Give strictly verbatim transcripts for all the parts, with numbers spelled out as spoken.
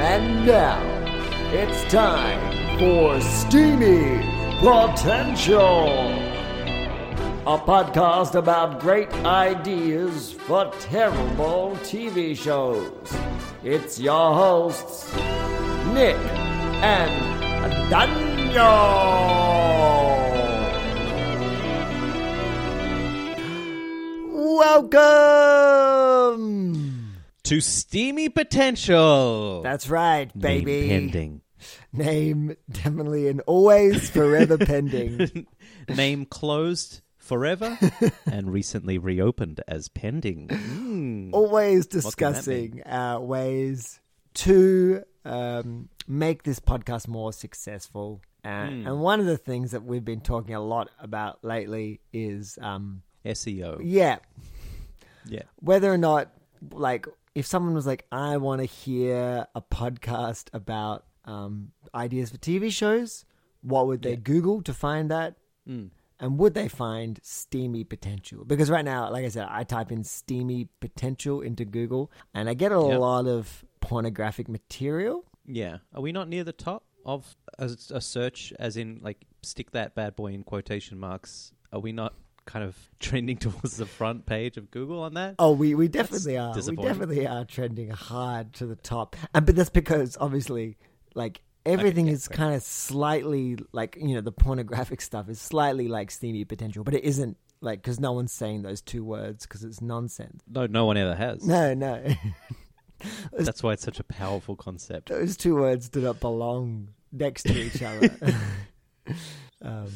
And now, it's time for Steamy Potential, a podcast about great ideas for terrible T V shows. It's your hosts, Nick and Daniel. Welcome to Steamy Potential. That's right, baby. Name pending. Name definitely and always forever pending. Name closed forever and recently reopened as pending. Mm. Always discussing uh, ways to um, make this podcast more successful. Uh, mm. And one of the things that we've been talking a lot about lately is um, S E O. Yeah. Yeah. Whether or not, like, if someone was like, I want to hear a podcast about um, ideas for T V shows, what would they yeah. Google to find that? Mm. And would they find Steamy Potential? Because right now, like I said, I type in Steamy Potential into Google and I get a yep. lot of pornographic material. Yeah. Are we not near the top of a, a search, as in, like, stick that bad boy in quotation marks? Are we not kind of trending towards the front page of Google on that? Oh, we, we definitely that's are. We definitely are trending hard to the top. And but that's because, obviously, like, everything okay, yeah, is right. kind of slightly, like, you know, the pornographic stuff is slightly like Steamy Potential, but it isn't, like, because no one's saying those two words because it's nonsense. No, no one ever has. No, no. Those, that's why it's such a powerful concept. Those two words do not belong next to each other. um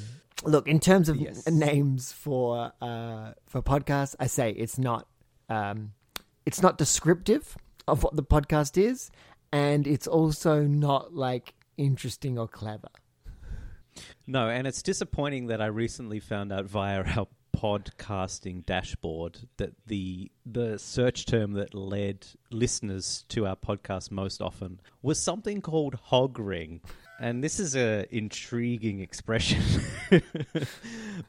Look, in terms of yes. names for uh, for podcasts, I say it's not um, it's not descriptive of what the podcast is, and it's also not, like, interesting or clever. No, and it's disappointing that I recently found out via our podcasting dashboard that the the search term that led listeners to our podcast most often was something called hog ring. And this is an intriguing expression,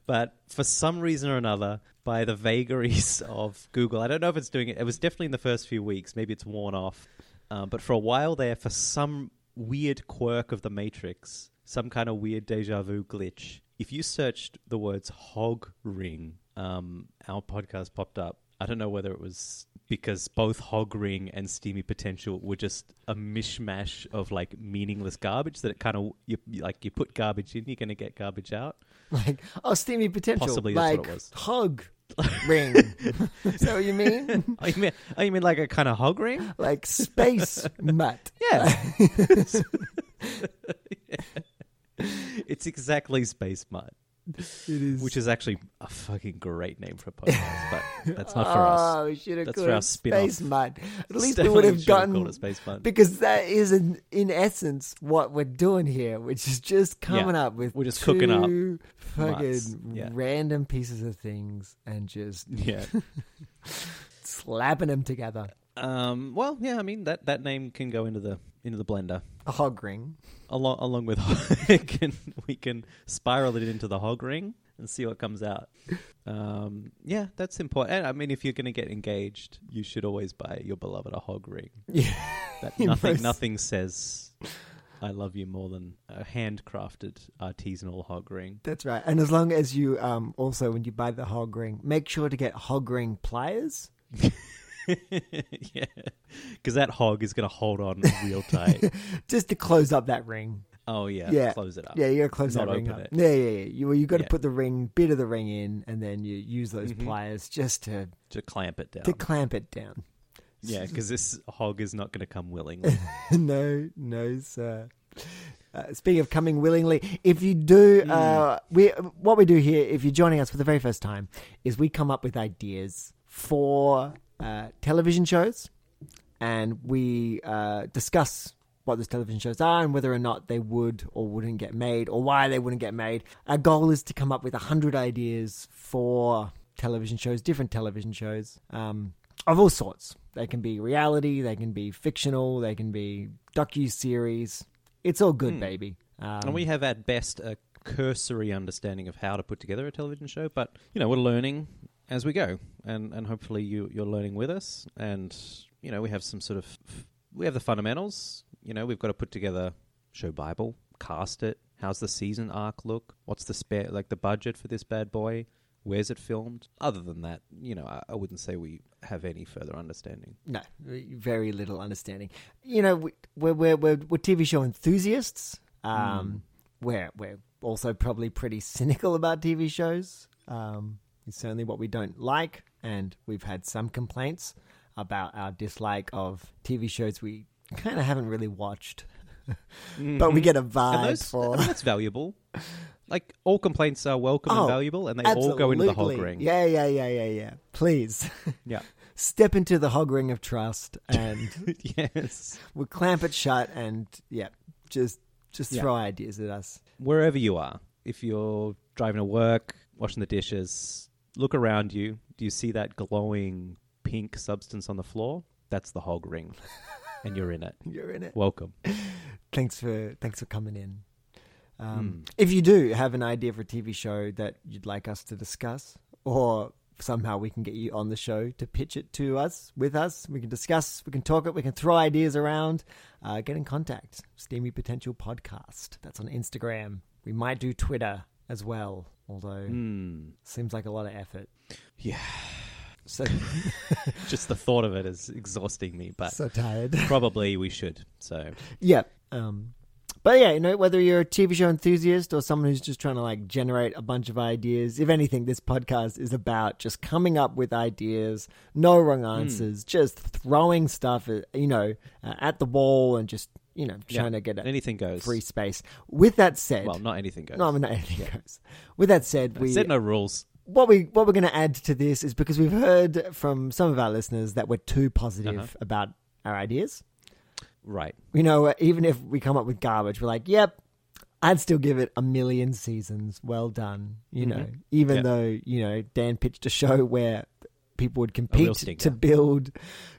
but for some reason or another, by the vagaries of Google, I don't know if it's doing it. It was definitely in the first few weeks. Maybe it's worn off. Uh, but for a while there, for some weird quirk of the Matrix, some kind of weird deja vu glitch, if you searched the words hog ring, um, our podcast popped up. I don't know whether it was because both Hog Ring and Steamy Potential were just a mishmash of, like, meaningless garbage that it kind of, you, like, you put garbage in, you're going to get garbage out. Like, oh, Steamy Potential. Possibly that's like what it was. Hog Ring. Is that what you mean? Oh, you mean, oh, you mean like a kind of hog ring? Like space mutt. Yeah. yeah. It's exactly space mutt. It is. Which is actually a fucking great name for a podcast, but that's not for us. Oh, we should have that's called for our it Space Mud. At least Definitely we would have gotten it Space Mud. Because that is, in, in essence, what we're doing here, which is just coming yeah. up with we're just two cooking up fucking yeah. random pieces of things and just yeah. slapping them together. Um, well, yeah, I mean, that, that name can go into the into the blender. A hog ring. Along, along with can, we can spiral it into the hog ring and see what comes out. Um, yeah, that's important. And, I mean, if you're going to get engaged, you should always buy your beloved a hog ring. Yeah. That nothing, most... nothing says I love you more than a handcrafted artisanal hog ring. That's right. And as long as you um, also, when you buy the hog ring, make sure to get hog ring pliers. Yeah, because that hog is going to hold on real tight. Just to close up that ring. Oh, yeah, yeah. Close it up. Yeah, you got to close Not that ring up. It. Yeah, yeah, yeah. You, well, you got to yeah. put the ring, bit of the ring in, and then you use those mm-hmm. pliers just to... To clamp it down. To clamp it down. Yeah, because this hog is not going to come willingly. No, no, sir. Uh, speaking of coming willingly, if you do, uh, mm. we what we do here, if you're joining us for the very first time, is we come up with ideas for... Uh, television shows, and we uh, discuss what those television shows are and whether or not they would or wouldn't get made or why they wouldn't get made. Our goal is to come up with one hundred ideas for television shows, different television shows um, of all sorts. They can be reality, they can be fictional, they can be docu-series. It's all good, mm. baby. Um, and we have at best a cursory understanding of how to put together a television show, but, you know, we're learning as we go, and, and hopefully you, you're learning with us, and, you know, we have some sort of, we have the fundamentals, You know, we've got to put together show Bible, cast it. How's the season arc look? What's the spare, like the budget for this bad boy? Where's it filmed? Other than that, you know, I, I wouldn't say we have any further understanding. No, very little understanding. You know, we, we're, we're, we're, we're T V show enthusiasts. Um, mm. We're we're also probably pretty cynical about T V shows. Um, it's certainly what we don't like, and we've had some complaints about our dislike of T V shows we kind of haven't really watched, mm-hmm. but we get a vibe those, for. I mean, that's valuable. Like, all complaints are welcome oh, and valuable, and they absolutely. all go into the hog ring. Yeah, yeah, yeah, yeah, yeah. Please. Yeah. Step into the hog ring of trust, and yes, we'll clamp it shut, and yeah, just just yeah. throw ideas at us. Wherever you are, if you're driving to work, washing the dishes, look around you. Do you see that glowing pink substance on the floor? That's the hog ring, and you're in it. You're in it. Welcome. Thanks for thanks for coming in. Um, mm. If you do have an idea for a T V show that you'd like us to discuss, or somehow we can get you on the show to pitch it to us, with us, we can discuss, we can talk it, we can throw ideas around, uh, get in contact. Steamy Potential Podcast. That's on Instagram. We might do Twitter as well, although mm. seems like a lot of effort. Yeah. So just the thought of it is exhausting me, but so tired. Probably we should. So yeah. Um, But yeah, you know, whether you're a T V show enthusiast or someone who's just trying to like generate a bunch of ideas, if anything, this podcast is about just coming up with ideas, no wrong answers, mm. just throwing stuff, you know, uh, at the wall and just, you know, trying yeah. to get a anything goes. Free space. With that said... Well, not anything goes. No, I mean, not anything yeah. goes. With that said, I we... set no rules. What, we, what we're going to add to this is because we've heard from some of our listeners that we're too positive uh-huh. about our ideas. Right. You know, even if we come up with garbage, we're like, yep, I'd still give it a million seasons. Well done. You mm-hmm. know, even yep. though, you know, Dan pitched a show where people would compete to build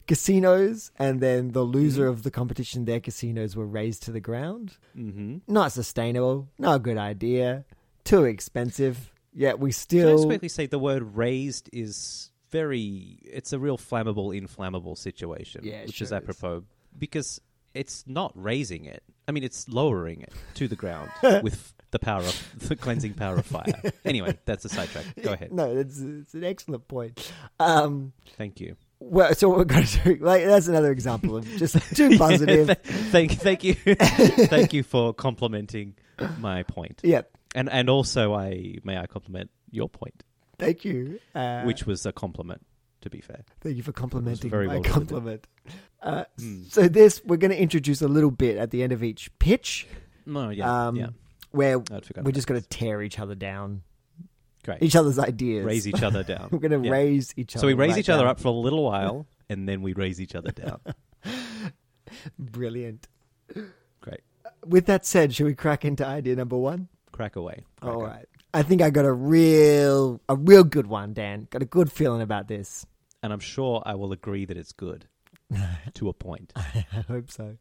casinos and then the loser mm-hmm. of the competition, their casinos were razed to the ground. Mm-hmm. Not sustainable. Not a good idea. Too expensive. Yet we still... Can I just quickly say the word razed is very... It's a real flammable, inflammable situation, yeah, which sure is apropos is. Because... It's not raising it. I mean, it's lowering it to the ground with the power of the cleansing power of fire. Anyway, that's a sidetrack. Go ahead. No, it's it's an excellent point. Um, Thank you. Well, so what we're going to do, like, that's another example of just too positive. yeah, th- thank, thank you, thank you for complimenting my point. Yep. And and also, I may I compliment your point. Thank you. Uh, which was a compliment. To be fair. Thank you for complimenting my well compliment. Uh, mm. So this, we're going to introduce a little bit at the end of each pitch. No, yeah, um, yeah. Where we're just going to tear each other down. Great. Each other's ideas. Raise each other down. We're going to yeah. raise each other So we raise right each other down. Up for a little while, and then we raise each other down. Brilliant. Great. With that said, should we crack into idea number one? Crack away. Crack All away. Right. I think I got a real, a real good one, Dan. Got a good feeling about this. And I'm sure I will agree that it's good to a point. I hope so.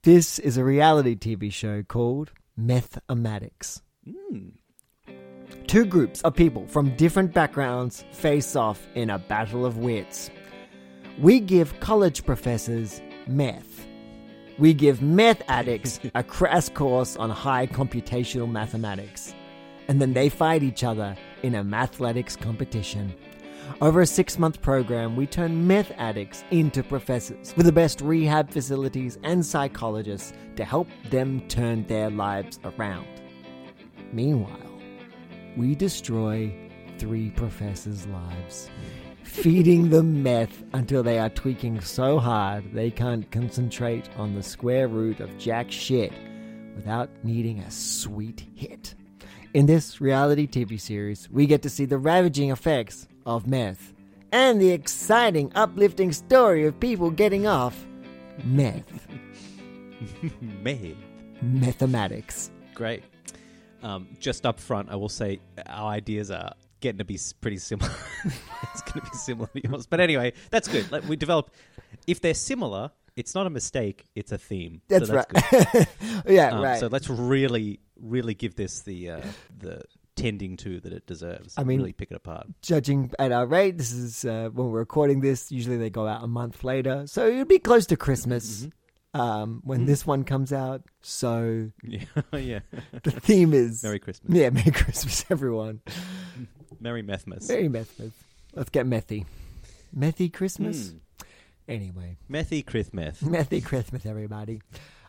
This is a reality T V show called Methematics. Mm. Two groups of people from different backgrounds face off in a battle of wits. We give college professors meth. We give meth addicts a crash course on high computational mathematics. And then they fight each other in a mathletics competition. Over a six-month program, we turn meth addicts into professors with the best rehab facilities and psychologists to help them turn their lives around. Meanwhile, we destroy three professors' lives, feeding them meth until they are tweaking so hard they can't concentrate on the square root of jack shit without needing a sweet hit. In this reality T V series, we get to see the ravaging effects of meth and the exciting, uplifting story of people getting off meth. Meth. Methematics. Great. Um, just up front, I will say our ideas are getting to be pretty similar. It's going to be similar to yours. But anyway, that's good. Like, we develop... If they're similar, it's not a mistake, it's a theme. That's, so that's right. Good. yeah, um, right. So let's really, really give this the uh, the... tending to that it deserves. I mean, really pick it apart. Judging at our rate, this is uh, when we're recording this. Usually they go out a month later, so it'll be close to Christmas. Mm-hmm. um, when mm. this one comes out. So yeah, yeah. The theme is... Merry Christmas. Yeah, Merry Christmas, everyone. Merry Methmas. Merry Methmas. Let's get methy. Methy Christmas? Mm. Anyway. Methy Christmas. Methy Christmas, everybody.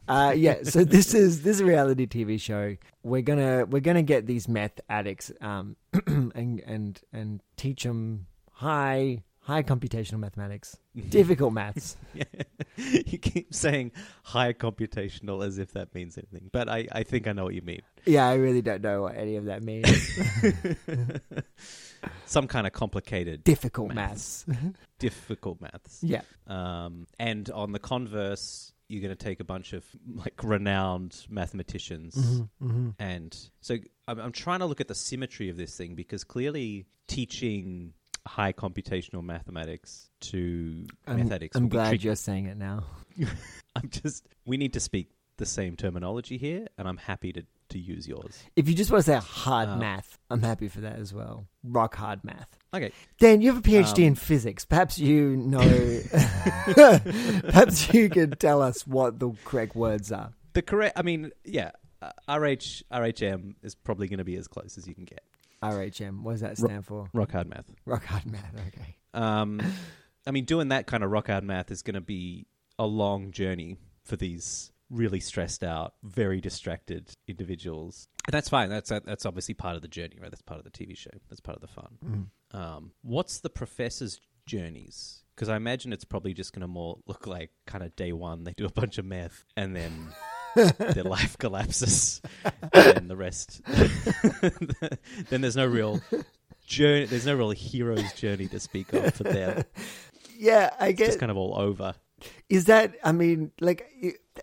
Uh, yeah, so this is this is a reality T V show. We're gonna we're gonna get these meth addicts um, and and and teach them high high computational mathematics, difficult maths. Yeah. You keep saying high computational as if that means anything, but I, I think I know what you mean. Yeah, I really don't know what any of that means. Some kind of complicated difficult maths, maths. difficult maths. Yeah, um, and on the converse. You're going to take a bunch of like renowned mathematicians. Mm-hmm, mm-hmm. And so I'm, I'm trying to look at the symmetry of this thing because clearly teaching high computational mathematics to I'm, meth addicts. I'm glad you're saying it now. I'm just, we need to speak the same terminology here and I'm happy to, to use yours. If you just want to say hard um, math, I'm happy for that as well. Rock hard math. Okay. Dan, you have a P H D um, in physics. Perhaps you know... Perhaps you can tell us what the correct words are. The correct... I mean, yeah. Uh, R H, R H M is probably going to be as close as you can get. R H M. What does that stand Ro- for? Rock hard math. Rock hard math. Okay. Um, I mean, doing that kind of rock hard math is going to be a long journey for these really stressed out, very distracted individuals. And that's fine. That's that's obviously part of the journey, right? That's part of the T V show. That's part of the fun. Mm. Um, what's the professor's journeys? Because I imagine it's probably just going to more look like kind of day one. They do a bunch of meth and then their life collapses and the rest. Then there's no real journey. There's no real hero's journey to speak of for them. Yeah, I guess. It's just kind of all over. Is that, I mean, like,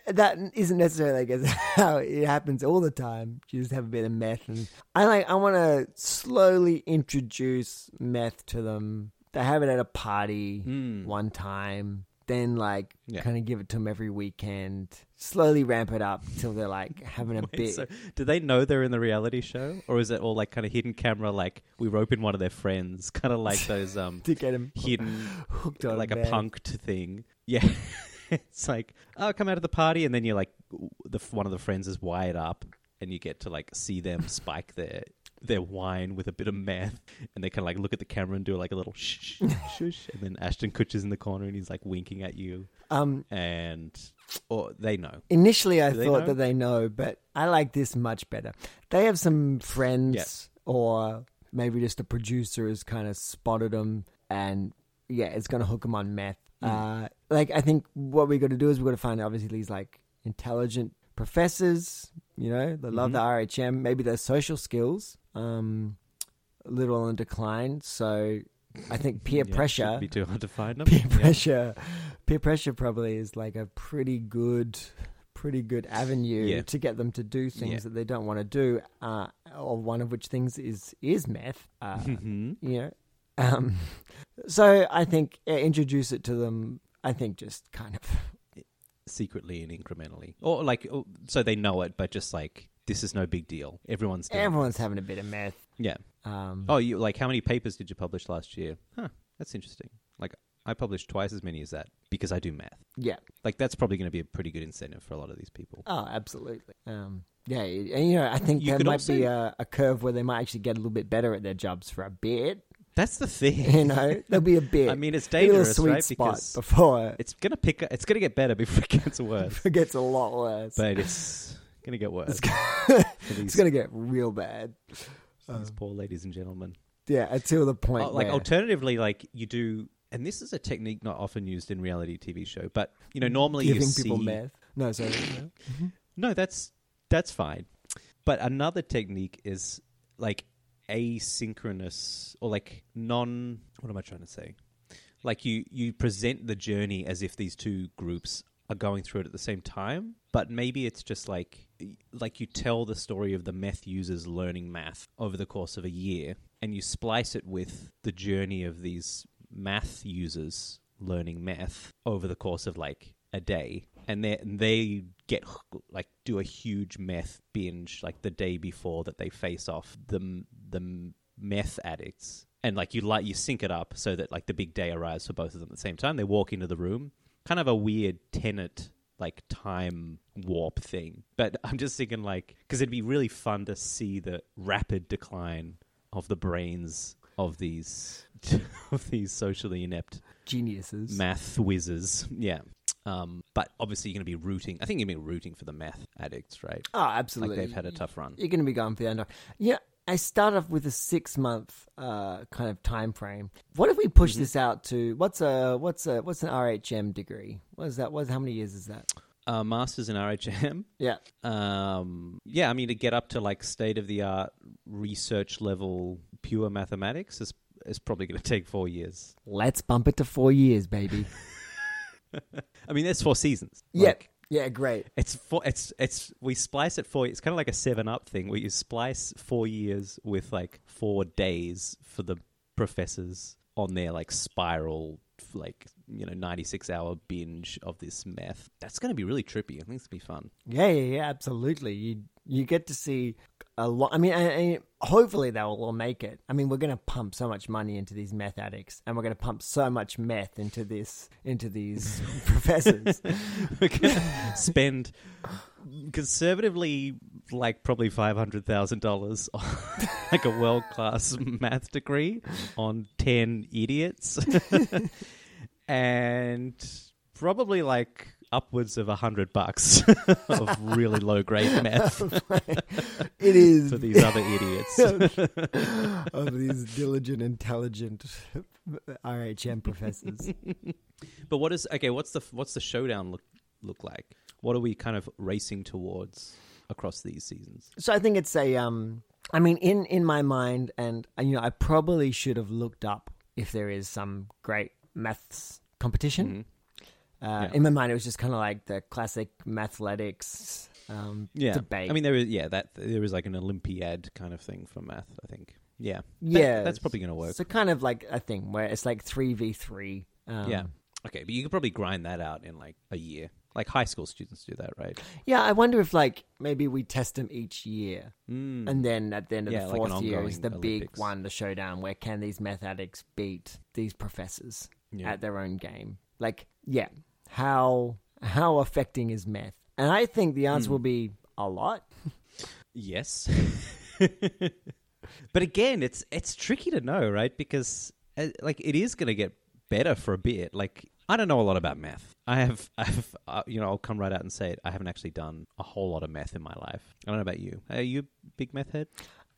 that isn't necessarily, I guess, how it happens all the time. You just have a bit of meth. And I like, I want to slowly introduce meth to them. They have it at a party mm. one time. Then, like, yeah. kind of give it to them every weekend. Slowly ramp it up till they're, like, having a Wait, bit. So do they know they're in the reality show? Or is it all, like, kind of hidden camera, like, we rope in one of their friends? Kind of like those um, to get them hidden, hooked on like meth. A punked thing. Yeah. It's like, oh, come out of the party. And then you're, like, the one of the friends is wired up. And you get to, like, see them spike their... their wine with a bit of meth, and they kind of like look at the camera and do like a little shh, shush, and then Ashton Kutcher's in the corner and he's like winking at you. Um, and or they know. Initially, I thought know? that they know, but I like this much better. They have some friends, yeah. or maybe just a producer has kind of spotted them, and yeah, it's going to hook them on meth. Mm. Uh, like I think what we got to do is we got to find obviously these like intelligent professors. You know, they love mm-hmm. the R H M. Maybe their social skills. Um, a little on decline, so I think peer yeah, pressure shouldn't be too hard to find them. Peer pressure, yeah. peer pressure probably is like a pretty good, pretty good avenue yeah. to get them to do things yeah. that they don't want to do. Uh, or one of which things is is meth. Uh, mm-hmm. You know, um, so I think yeah, introduce it to them. I think just kind of secretly and incrementally, or like so they know it, but just like. This is no big deal. Everyone's doing Everyone's it. having a bit of meth. Yeah. Um, oh, you like how many papers did you publish last year? Huh, that's interesting. Like I published twice as many as that because I do math. Yeah. Like that's probably going to be a pretty good incentive for a lot of these people. Oh, absolutely. Um, yeah, and you know, I think you there might also... be a, a curve where they might actually get a little bit better at their jobs for a bit. That's the thing. You know, there'll be a bit. I mean, it's dangerous, a sweet right? spot because before it's gonna pick. Up, it's gonna get better before it gets worse. It gets a lot worse. But it's. Gonna get worse. It's, gonna, it's gonna get real bad. Um, these poor ladies and gentlemen. Yeah, until the point. Oh, like, where... alternatively, like you do, and this is a technique not often used in reality T V show, but you know, normally giving you see people meth. No, sorry, no. no, that's that's fine. But another technique is like asynchronous or like non. What am I trying to say? Like you, you present the journey as if these two groups are going through it at the same time, but maybe it's just like. Like you tell the story of the meth users learning math over the course of a year and you splice it with the journey of these math users learning math over the course of like a day. And they, they get like do a huge meth binge like the day before that they face off the, the meth addicts. And like you like you sync it up so that like the big day arrives for both of them at the same time. They walk into the room, kind of a weird Tenet like time warp thing. But I'm just thinking like, because it'd be really fun to see the rapid decline of the brains of these of these socially inept geniuses, math whizzes. Yeah. Um, but obviously you're going to be rooting. I think you're going to be rooting for the math addicts, right? Oh, absolutely. Like they've had a tough run. You're going to be going for the underdog. Yeah. I start off with a six-month uh, kind of time frame. What if we push mm-hmm. this out to what's a what's a what's an R H M degree? What is that? What how many years is that? Uh, masters in R H M. Yeah. Um, yeah, I mean to get up to like state of the art research level pure mathematics is is probably going to take four years. Let's bump it to four years, baby. I mean, that's four seasons. Yeah. Like, yeah, great. It's four, it's it's we splice it four. It's kind of like a Seven Up thing where you splice four years with like four days for the professors on their like spiral, like you know, ninety-six hour binge of this meth. That's going to be really trippy. I think it's going to be fun. Yeah, yeah, yeah, absolutely. You you get to see a lot. I mean, I, I, hopefully they will all make it. I mean, we're going to pump so much money into these meth addicts, and we're going to pump so much meth into this into these professors. We're going to spend conservatively, like probably five hundred thousand dollars on like a world class math degree on ten idiots, and probably like. Upwards of a hundred bucks of really low grade math. It is for these other idiots of these diligent, intelligent R H M professors. But what is okay? What's the what's the showdown look look like? What are we kind of racing towards across these seasons? So I think it's a. Um, I mean, in in my mind, and you know, I probably should have looked up if there is some great maths competition. Mm-hmm. Uh, yeah. In my mind, it was just kind of like the classic mathletics um, yeah. debate. I mean, there is yeah, that there was like an Olympiad kind of thing for math. I think, yeah, yeah, that, that's probably going to work. So kind of like a thing where it's like three v three. Yeah, okay, but you could probably grind that out in like a year. Like high school students do that, right? Yeah, I wonder if like maybe we test them each year, mm. and then at the end of yeah, the fourth like year is the Olympics. Big one, the showdown, where can these math addicts beat these professors yeah. at their own game? Like, yeah. How how affecting is meth? And I think the answer mm. will be a lot. Yes. But again, it's it's tricky to know, right? Because uh, like it is going to get better for a bit. Like I don't know a lot about math. I have, I have uh, you know, I'll come right out and say it. I haven't actually done a whole lot of math in my life. I don't know about you. Are you a big meth head?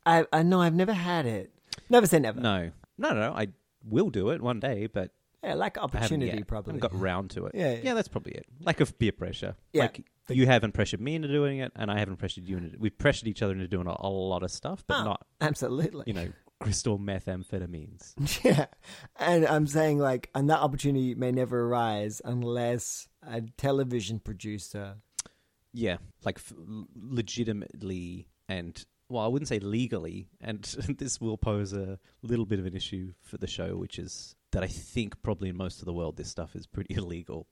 I, I no, I've never had it. Never said never. No, no, no. I will do it one day, but. Yeah, lack of opportunity, I probably. I haven't got round to it. Yeah, yeah. yeah, that's probably it. Lack of peer pressure. Yeah. Like, you haven't pressured me into doing it, and I haven't pressured you into it. We've pressured each other into doing a, a lot of stuff, but oh, not... Absolutely. You know, crystal methamphetamines. Yeah. And I'm saying, like, and that opportunity may never arise unless a television producer... Yeah, like, f- legitimately and... Well, I wouldn't say legally, and this will pose a little bit of an issue for the show, which is that I think probably in most of the world this stuff is pretty illegal.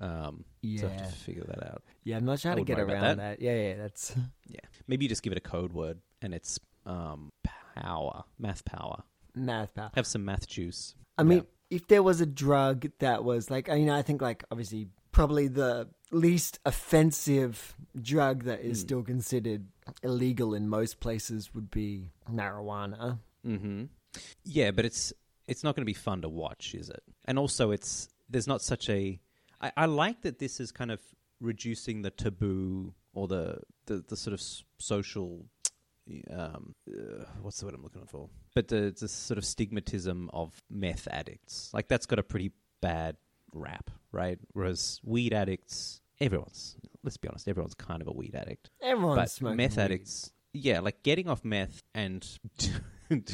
Um, yeah. So I have to figure that out. Yeah, I'm not sure how to get around that. that. Yeah, yeah, that's... Yeah. Maybe you just give it a code word, and it's um, power, math power. Math power. Have some math juice. I yeah. mean, if there was a drug that was like, I mean, I think like obviously probably the least offensive drug that is mm. still considered illegal in most places would be marijuana. Mm-hmm. Yeah, but it's it's not going to be fun to watch, is it? And also, it's there's not such a. I, I like that this is kind of reducing the taboo or the the, the sort of social. Um, uh, what's the word I'm looking for? But the, the sort of stigmatism of meth addicts, like that's got a pretty bad rap, right? Whereas weed addicts. Everyone's, let's be honest, everyone's kind of a weed addict. Everyone's but smoking meth weed. Addicts, yeah, like getting off meth and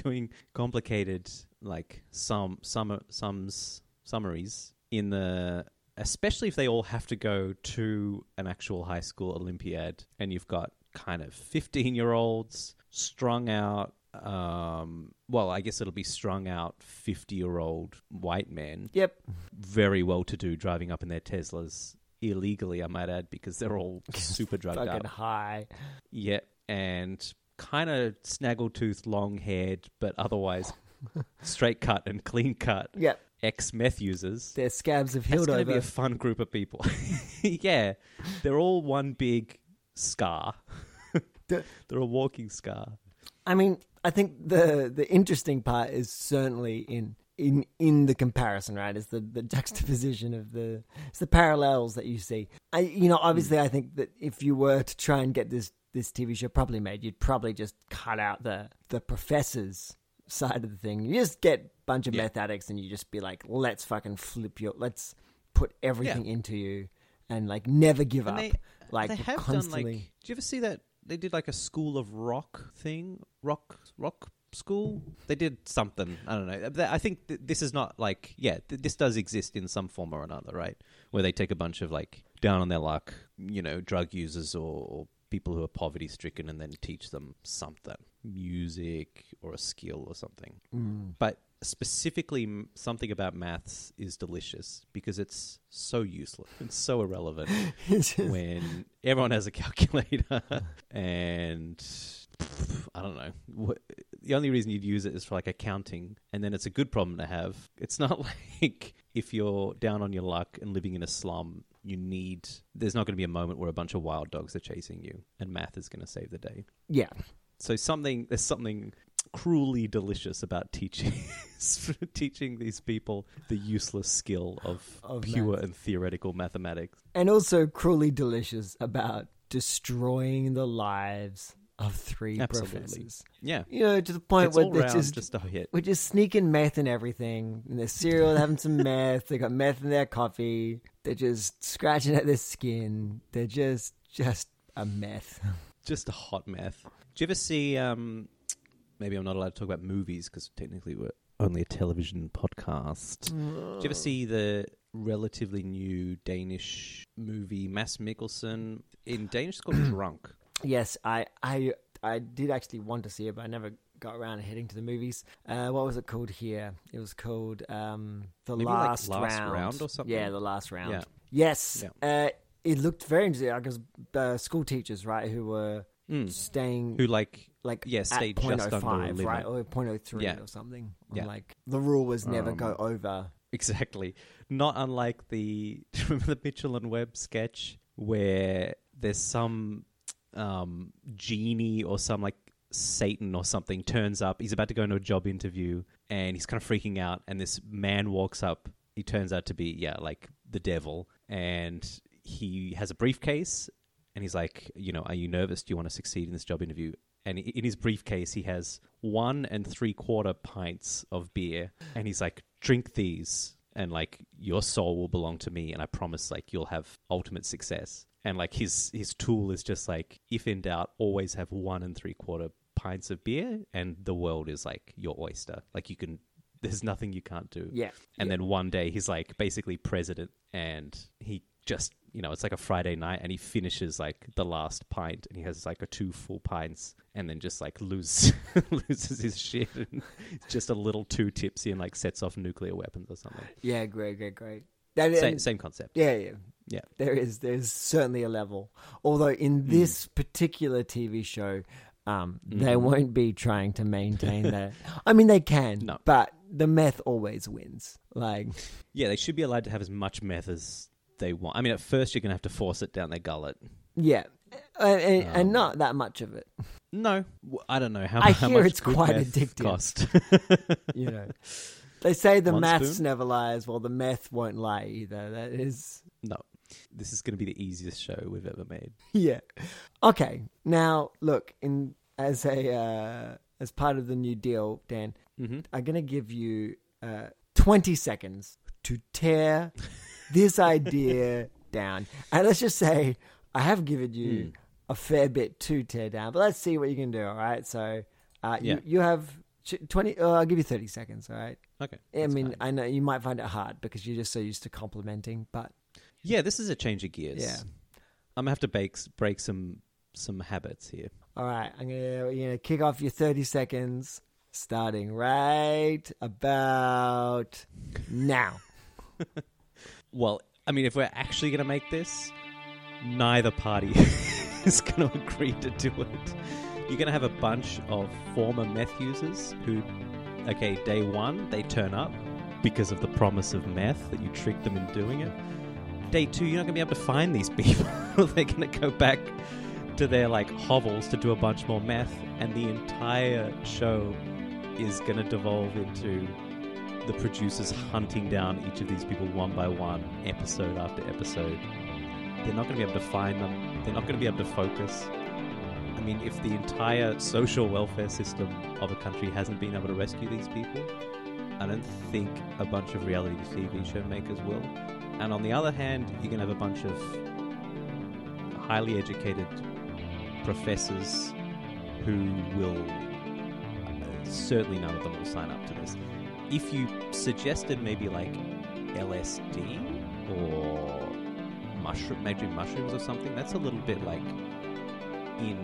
doing complicated, like, sum, sum, sums, summaries in the, especially if they all have to go to an actual high school Olympiad and you've got kind of fifteen-year-olds strung out, um, well, I guess it'll be strung out fifty-year-old white men. Yep. Very well-to-do, driving up in their Teslas. Illegally, I might add, because they're all super drugged up. Fucking high. Yeah, and kind of snaggletooth, long-haired, but otherwise straight cut and clean cut. Yeah. ex-meth users. They're scabs of Hildover. It's going to be a fun group of people. Yeah. They're all one big scar. They're a walking scar. I mean, I think the the interesting part is certainly in in, in the comparison, right? It's the, the juxtaposition of the it's the parallels that you see. I, you know, obviously, I think that if you were to try and get this this T V show probably made, you'd probably just cut out the the professors side of the thing. You just get a bunch of yeah. meth addicts, and you just be like, let's fucking flip your, let's put everything yeah. into you, and like never give and up. They, like they have constantly. Done, like, do you ever see that? They did like a school of rock thing, rock rock school. They did something. I don't know. I think th- this is not like, yeah, th- this does exist in some form or another, right? Where they take a bunch of like down on their luck, you know, drug users or, or people who are poverty stricken, and then teach them something, music or a skill or something. Mm. But specifically, something about maths is delicious because it's so useless and so irrelevant when everyone has a calculator and I don't know. What, the only reason you'd use it is for like accounting, and then it's a good problem to have. It's not like if you're down on your luck and living in a slum, you need, there's not going to be a moment where a bunch of wild dogs are chasing you and math is going to save the day. Yeah. So something, there's something cruelly delicious about teaching teaching these people the useless skill of, of pure math and theoretical mathematics. And also cruelly delicious about destroying the lives of three Absolutely. professors. Yeah. You know, to the point it's where they're just, just a hit. We're just sneaking meth and everything. And their cereal, having some meth. They got meth in their coffee. They're just scratching at their skin. They're just, just a meth. Just a hot meth. Do you ever see... Um, Maybe I'm not allowed to talk about movies because technically we're only a television podcast. Oh. Did you ever see the relatively new Danish movie Mads Mikkelsen? In Danish, it's called Drunk. Yes, I, I, I did actually want to see it, but I never got around to heading to the movies. Uh, what was it called here? It was called um, The Maybe Last, like last round. round. or something. Yeah, The Last Round. Yeah. Yes, yeah. Uh, it looked very interesting. Like it was uh, school teachers, right, who were mm. staying... Who like... Like yeah, stay at just point oh five, right, or point oh three yeah. or something. Or yeah. Like the rule was never um, go over. Exactly. Not unlike the remember the Mitchell and Webb sketch where there's some um, genie or some like Satan or something turns up. He's about to go into a job interview and he's kind of freaking out. And this man walks up. He turns out to be yeah, like the devil, and he has a briefcase. And he's like, you know, are you nervous? Do you want to succeed in this job interview? And in his briefcase, he has one and three quarter pints of beer. And he's like, drink these. And like, your soul will belong to me. And I promise, like, you'll have ultimate success. And like, his, his tool is just like, if in doubt, always have one and three quarter pints of beer. And the world is like your oyster. Like, you can, there's nothing you can't do. Yeah. And yeah. then one day he's like basically president. And he just, you know, it's like a Friday night and he finishes like the last pint and he has like a two full pints and then just like lose, loses his shit and just a little too tipsy and like sets off nuclear weapons or something. Yeah, great, great, great. That, same, same concept. Yeah, yeah. Yeah. There is, there's certainly a level. Although in this mm. particular T V show, um, mm. they won't be trying to maintain that. I mean, they can, no. but the meth always wins. Like, yeah, they should be allowed to have as much meth as they want. I mean, at first you're gonna have to force it down their gullet. Yeah, uh, and, um, and not that much of it. No, I don't know how. I how hear much it's quite addictive. Cost. You know, they say the One maths spoon? never lies. Well, the meth won't lie either. That is no. This is going to be the easiest show we've ever made. Yeah. Okay. Now, look in as a uh, as part of the New Deal, Dan, mm-hmm. I'm going to give you uh, twenty seconds to tear this idea down. And let's just say I have given you mm. a fair bit to tear down, but let's see what you can do, all right? So uh, yeah. you, you have twenty Oh, I'll give you thirty seconds, all right? Okay. I mean, fine. I know you might find it hard because you're just so used to complimenting, but... Yeah, this is a change of gears. Yeah. I'm going to have to bake, break some some habits here. All right. I'm going to kick off your thirty seconds starting right about now. Well, I mean, if we're actually going to make this, neither party is going to agree to do it. You're going to have a bunch of former meth users who, okay, day one, they turn up. because of the promise of meth that you tricked them into doing it. Day two, you're not going to be able to find these people. They're going to go back to their, like, hovels to do a bunch more meth, and the entire show is going to devolve into the producers hunting down each of these people one by one, episode after episode. They're not going to be able to find them. They're not going to be able to focus. I mean, if the entire social welfare system of a country hasn't been able to rescue these people, I don't think a bunch of reality T V show makers will. And on the other hand, you're going to have a bunch of highly educated professors who will, certainly none of them will sign up to this. If you suggested maybe like L S D or mushroom, maybe mushrooms or something, that's a little bit like in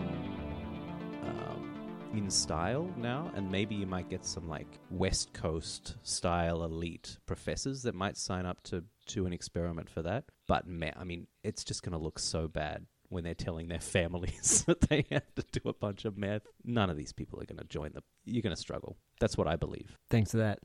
um, in style now, and maybe you might get some like West Coast style elite professors that might sign up to to an experiment for that. But man, I mean, it's just going to look so bad when they're telling their families that they have to do a bunch of meth. None of these people are going to join them. You're going to struggle. That's what I believe. Thanks for that.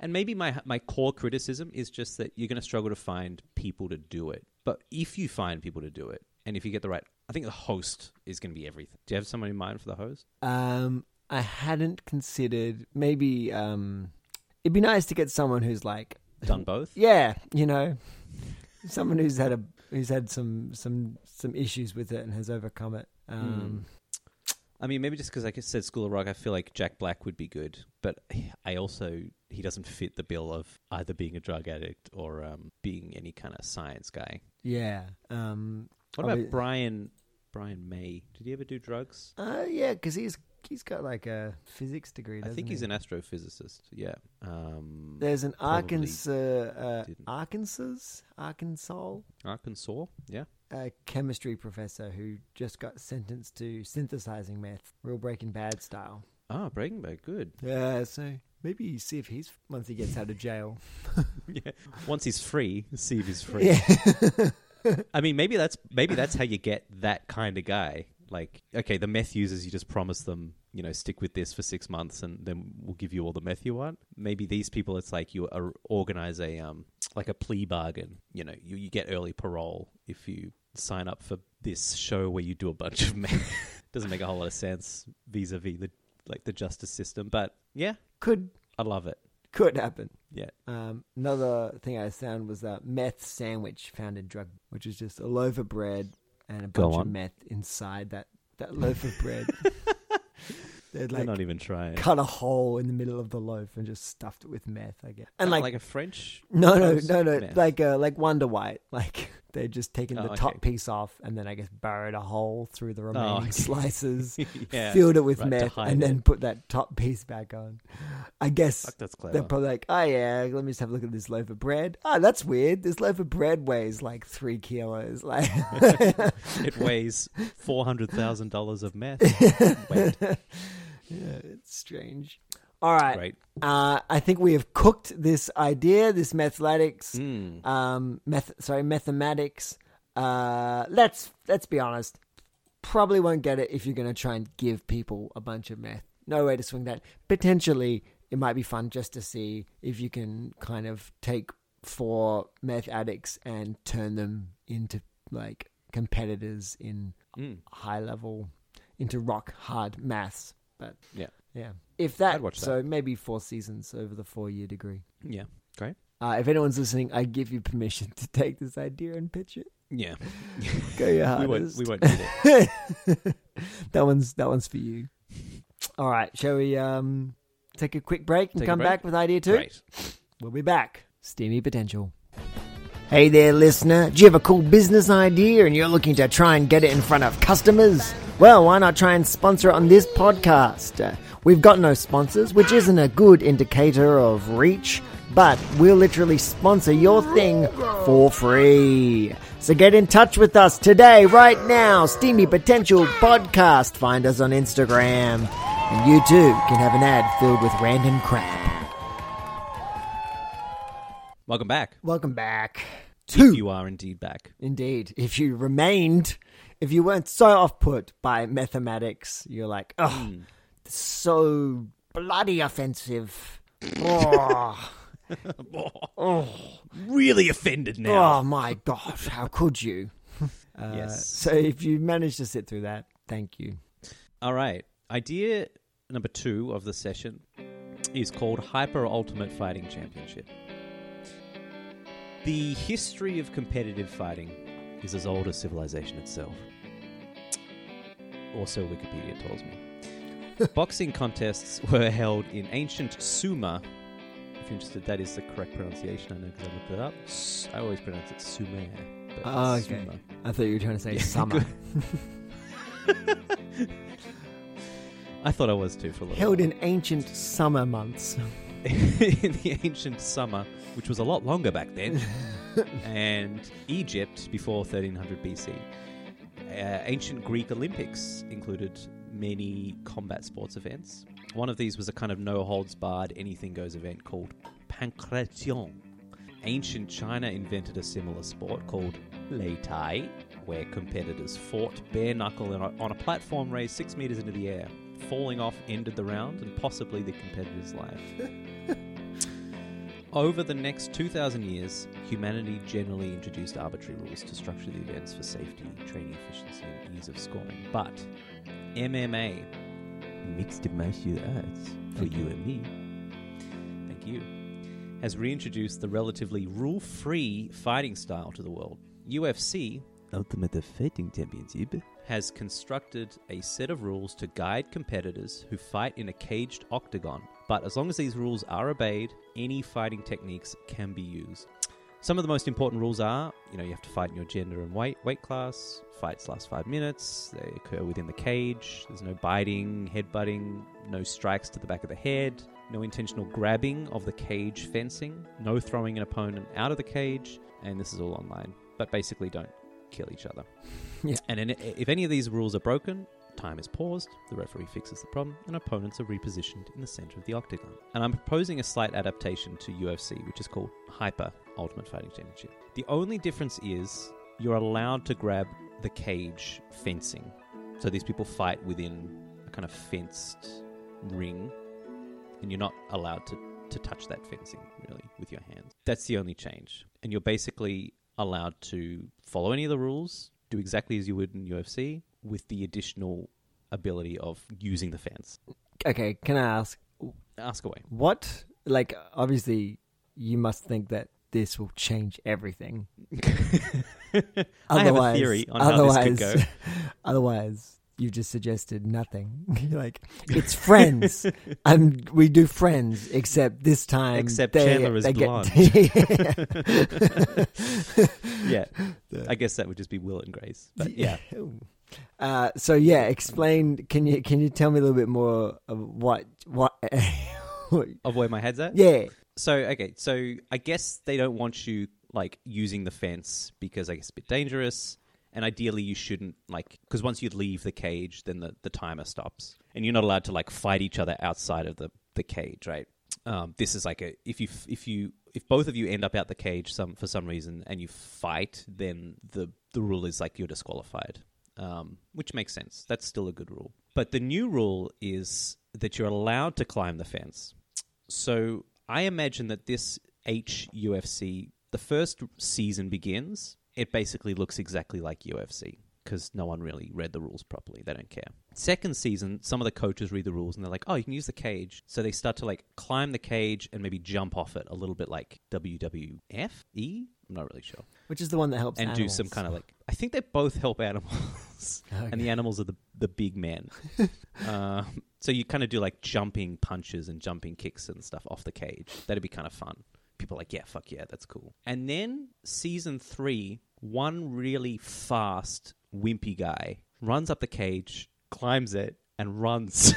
And maybe my my core criticism is just that you're going to struggle to find people to do it. But if you find people to do it, and if you get the right, I think the host is going to be everything. Do you have someone in mind for the host? Um, I hadn't considered. Maybe um, it'd be nice to get someone who's like done both. Yeah, you know, someone who's had a who's had some some some issues with it and has overcome it. Um, mm. I mean, maybe just because I said School of Rock, I feel like Jack Black would be good, but I also he doesn't fit the bill of either being a drug addict or um, being any kind of science guy. Yeah. Um, what about be, Brian? Brian May. Did he ever do drugs? Uh, yeah, because he's he's got like a physics degree, doesn't I think he's he? an astrophysicist, yeah. Um, There's an Arkansas, uh, Arkansas? Arkansas? Arkansas, yeah. A chemistry professor who just got sentenced to synthesizing meth, real Breaking Bad style. Ah, Breaking Bad, good. Yeah, so maybe see if he's, once he gets out of jail. Yeah. Once he's free, see if he's free. Yeah. I mean, maybe that's maybe that's how you get that kind of guy. Like, okay, the meth users, you just promise them, you know, stick with this for six months and then we'll give you all the meth you want. Maybe these people, it's like you are, organize a, um, like a plea bargain. You know, you, you get early parole if you sign up for this show where you do a bunch of meth. Doesn't make a whole lot of sense vis-a-vis the, like, the justice system. But, yeah. Could. I love it. Could happen. Yeah. Um, another thing I found was a meth sandwich found in drug, which is just a loaf of bread and a Go bunch on. of meth inside that, that loaf of bread. They'd like They're not even trying. Cut a hole in the middle of the loaf and just stuffed it with meth, I guess. And like, like a French? No, no, no, no. Meth. Like uh, like Wonder White. Like they'd just taken oh, the okay. top piece off and then I guess burrowed a hole through the remaining oh, okay. slices, yeah. filled it with right meth, and it. then put that top piece back on. I guess Fuck, that's clever. They're probably like, oh yeah, let me just have a look at this loaf of bread. Oh, that's weird. This loaf of bread weighs like three kilos. Like it weighs four hundred thousand dollars of meth. Wait. Yeah, it's strange. All right. Great. Uh, I think we have cooked this idea, this mathletics, mm. um, meth, sorry, Methematics. Uh, let's let's be honest. Probably won't get it if you're going to try and give people a bunch of meth. No way to swing that. Potentially, it might be fun just to see if you can kind of take four meth addicts and turn them into like competitors in mm. high level, into rock hard maths. But yeah. Yeah. If that, I'd watch that. So maybe four seasons over the four-year degree. Yeah. Great. Uh, if anyone's listening, I give you permission to take this idea and pitch it. Yeah. Go your hardest. We won't, we won't need it. That one's that one's for you. All right. Shall we um, take a quick break and take come break. back with idea two? Great. We'll be back. Steamy Potential. Hey there, listener. Do you have a cool business idea and you're looking to try and get it in front of customers? Well, why not try and sponsor it on this podcast? Uh, we've got no sponsors, which isn't a good indicator of reach, but we'll literally sponsor your thing for free. So get in touch with us today, right now. Steamy Potential Podcast. Find us on Instagram. And you too can have an ad filled with random crap. Welcome back. Welcome back. Two. If you are indeed back. Indeed. If you remained... If you weren't so off-put by Methematics, you're like, oh, mm. so bloody offensive. Oh, Oh, really offended now. Oh my gosh, how could you? Uh, yes. So if you managed to sit through that, thank you. All right. Idea number two of the session is called Hyper Ultimate Fighting Championship. The history of competitive fighting is as old as civilization itself. Also, Wikipedia tells me. Boxing contests were held in ancient Sumer. If you're interested, that is the correct pronunciation. I know because I looked it up. I always pronounce it Sumer. Oh, uh, okay. Sumer. I thought you were trying to say yeah, summer. I thought I was too for a little Held while. In ancient summer months. In the ancient summer, which was a lot longer back then, and Egypt before thirteen hundred B C. Uh, ancient Greek Olympics included many combat sports events. One of these was a kind of no-holds-barred, anything-goes event called Pankration. Ancient China invented a similar sport called Lei Tai, where competitors fought bare-knuckle on a platform raised six meters into the air. Falling off ended the round and possibly the competitor's life. Over the next two thousand years, humanity generally introduced arbitrary rules to structure the events for safety, training efficiency, and ease of scoring. But M M A, mixed martial arts, for you and me, thank you, has reintroduced the relatively rule-free fighting style to the world. U F C, Ultimate Fighting Championship, has constructed a set of rules to guide competitors who fight in a caged octagon. But as long as these rules are obeyed, any fighting techniques can be used. Some of the most important rules are, you know, you have to fight in your gender and weight weight class, fights last five minutes, they occur within the cage, there's no biting, headbutting, no strikes to the back of the head, no intentional grabbing of the cage fencing, no throwing an opponent out of the cage, and this is all online. But basically don't kill each other. Yeah. And if any of these rules are broken, time is paused, the referee fixes the problem, and opponents are repositioned in the center of the octagon. And I'm proposing a slight adaptation to U F C, which is called Hyper Ultimate Fighting Championship. The only difference is you're allowed to grab the cage fencing. So these people fight within a kind of fenced ring, and you're not allowed to, to touch that fencing, really, with your hands. That's the only change. And you're basically allowed to follow any of the rules, do exactly as you would in U F C, with the additional ability of using the fence. Okay, can I ask? Ask away. What, like, obviously, you must think that this will change everything. Otherwise, I have a theory on how this could go. Otherwise, you just suggested nothing. You're like, it's Friends. I'm, we do Friends, except this time. Except they, Chandler is blonde. Get, yeah. yeah. I guess that would just be Will and Grace. But yeah. Uh, so yeah, explain. Can you can you tell me a little bit more of what what of where my head's at? Yeah. So okay, so I guess they don't want you like using the fence because I guess it's a bit dangerous, and ideally you shouldn't like because once you leave the cage, then the, the timer stops, and you're not allowed to like fight each other outside of the, the cage, right? Um, this is like a if you if you if both of you end up out the cage some for some reason and you fight, then the the rule is like you're disqualified. Um, which makes sense. That's still a good rule. But the new rule is that you're allowed to climb the fence. So I imagine that this H U F C, the first season begins, it basically looks exactly like U F C because no one really read the rules properly. They don't care. Second season, some of the coaches read the rules and they're like, oh, you can use the cage. So they start to like climb the cage and maybe jump off it a little bit like W W F E? I'm not really sure. Which is the one that helps and animals. And do some kind of like... I think they both help animals. Okay. And the animals are the, the big men. uh, so you kind of do like jumping punches and jumping kicks and stuff off the cage. That'd be kind of fun. People are like, yeah, fuck yeah, that's cool. And then season three, one really fast, wimpy guy runs up the cage, climbs it, and runs.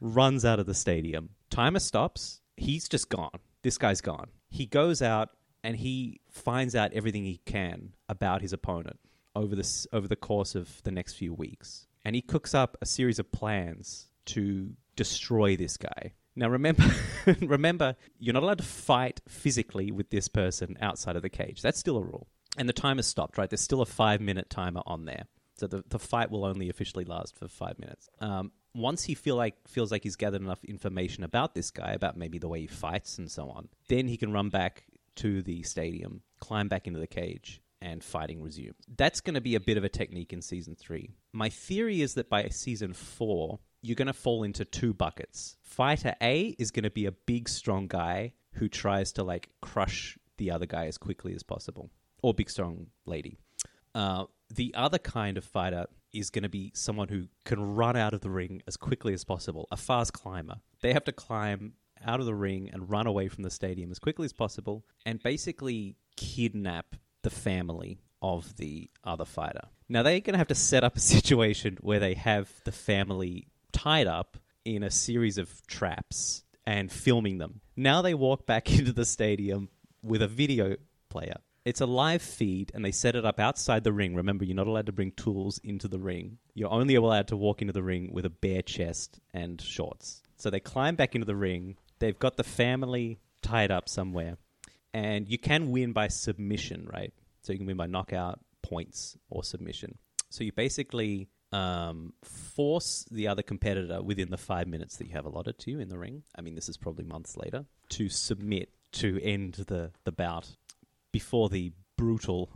runs out of the stadium. Timer stops. He's just gone. This guy's gone. He goes out. And he finds out everything he can about his opponent over the, over the course of the next few weeks. And he cooks up a series of plans to destroy this guy. Now, remember, remember, you're not allowed to fight physically with this person outside of the cage. That's still a rule. And the timer's stopped, right? There's still a five-minute timer on there. So the, the fight will only officially last for five minutes. Um, once he feel like feels like he's gathered enough information about this guy, about maybe the way he fights and so on, then he can run back to the stadium, climb back into the cage, and fighting resumes. That's going to be a bit of a technique in Season three. My theory is that by Season four, you're going to fall into two buckets. Fighter A is going to be a big, strong guy who tries to, like, crush the other guy as quickly as possible. Or big, strong lady. Uh, the other kind of fighter is going to be someone who can run out of the ring as quickly as possible. A fast climber. They have to climb out of the ring and run away from the stadium as quickly as possible and basically kidnap the family of the other fighter. Now, they're going to have to set up a situation where they have the family tied up in a series of traps and filming them. Now they walk back into the stadium with a video player. It's a live feed, and they set it up outside the ring. Remember, you're not allowed to bring tools into the ring. You're only allowed to walk into the ring with a bare chest and shorts. So they climb back into the ring. They've got the family tied up somewhere. And you can win by submission, right? So you can win by knockout, points, or submission. So you basically um, force the other competitor within the five minutes that you have allotted to you in the ring. I mean, this is probably months later. To submit to end the, the bout before the brutal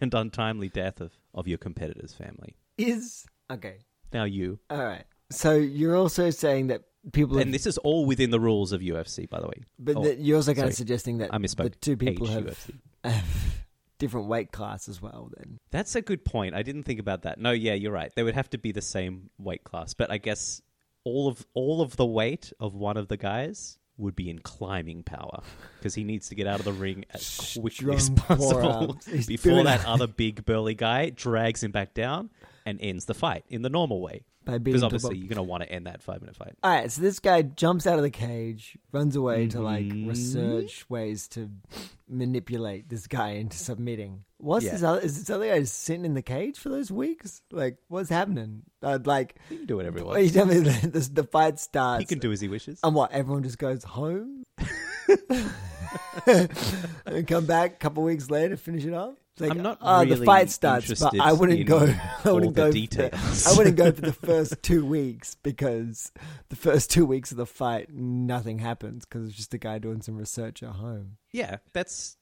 and untimely death of, of your competitor's family. Is... Okay. Now you. All right. So you're also saying that people... And have, this is all within the rules of U F C, by the way. But oh, the, you're also kind sorry. of suggesting that the two people have, have different weight class as well, then. That's a good point. I didn't think about that. No, yeah, you're right. They would have to be the same weight class. But I guess all of all of the weight of one of the guys would be in climbing power because he needs to get out of the ring as quickly as possible before that other big burly guy drags him back down and ends the fight in the normal way. Because obviously you're going to want to end that five-minute fight. All right, so this guy jumps out of the cage, runs away mm-hmm. to, like, research ways to manipulate this guy into submitting. What's yeah. this other... Is this other guy just sitting in the cage for those weeks? Like, what's happening? I'd like... You can do whatever you want. You tell me the, the fight starts. He can do as he wishes. And what, everyone just goes home? And come back a couple weeks later, finish it up? Like, I'm not oh, really the fight starts, but I wouldn't go. I wouldn't go. The, I wouldn't go for the first two weeks because the first two weeks of the fight, nothing happens because it's just a guy doing some research at home. Yeah, that's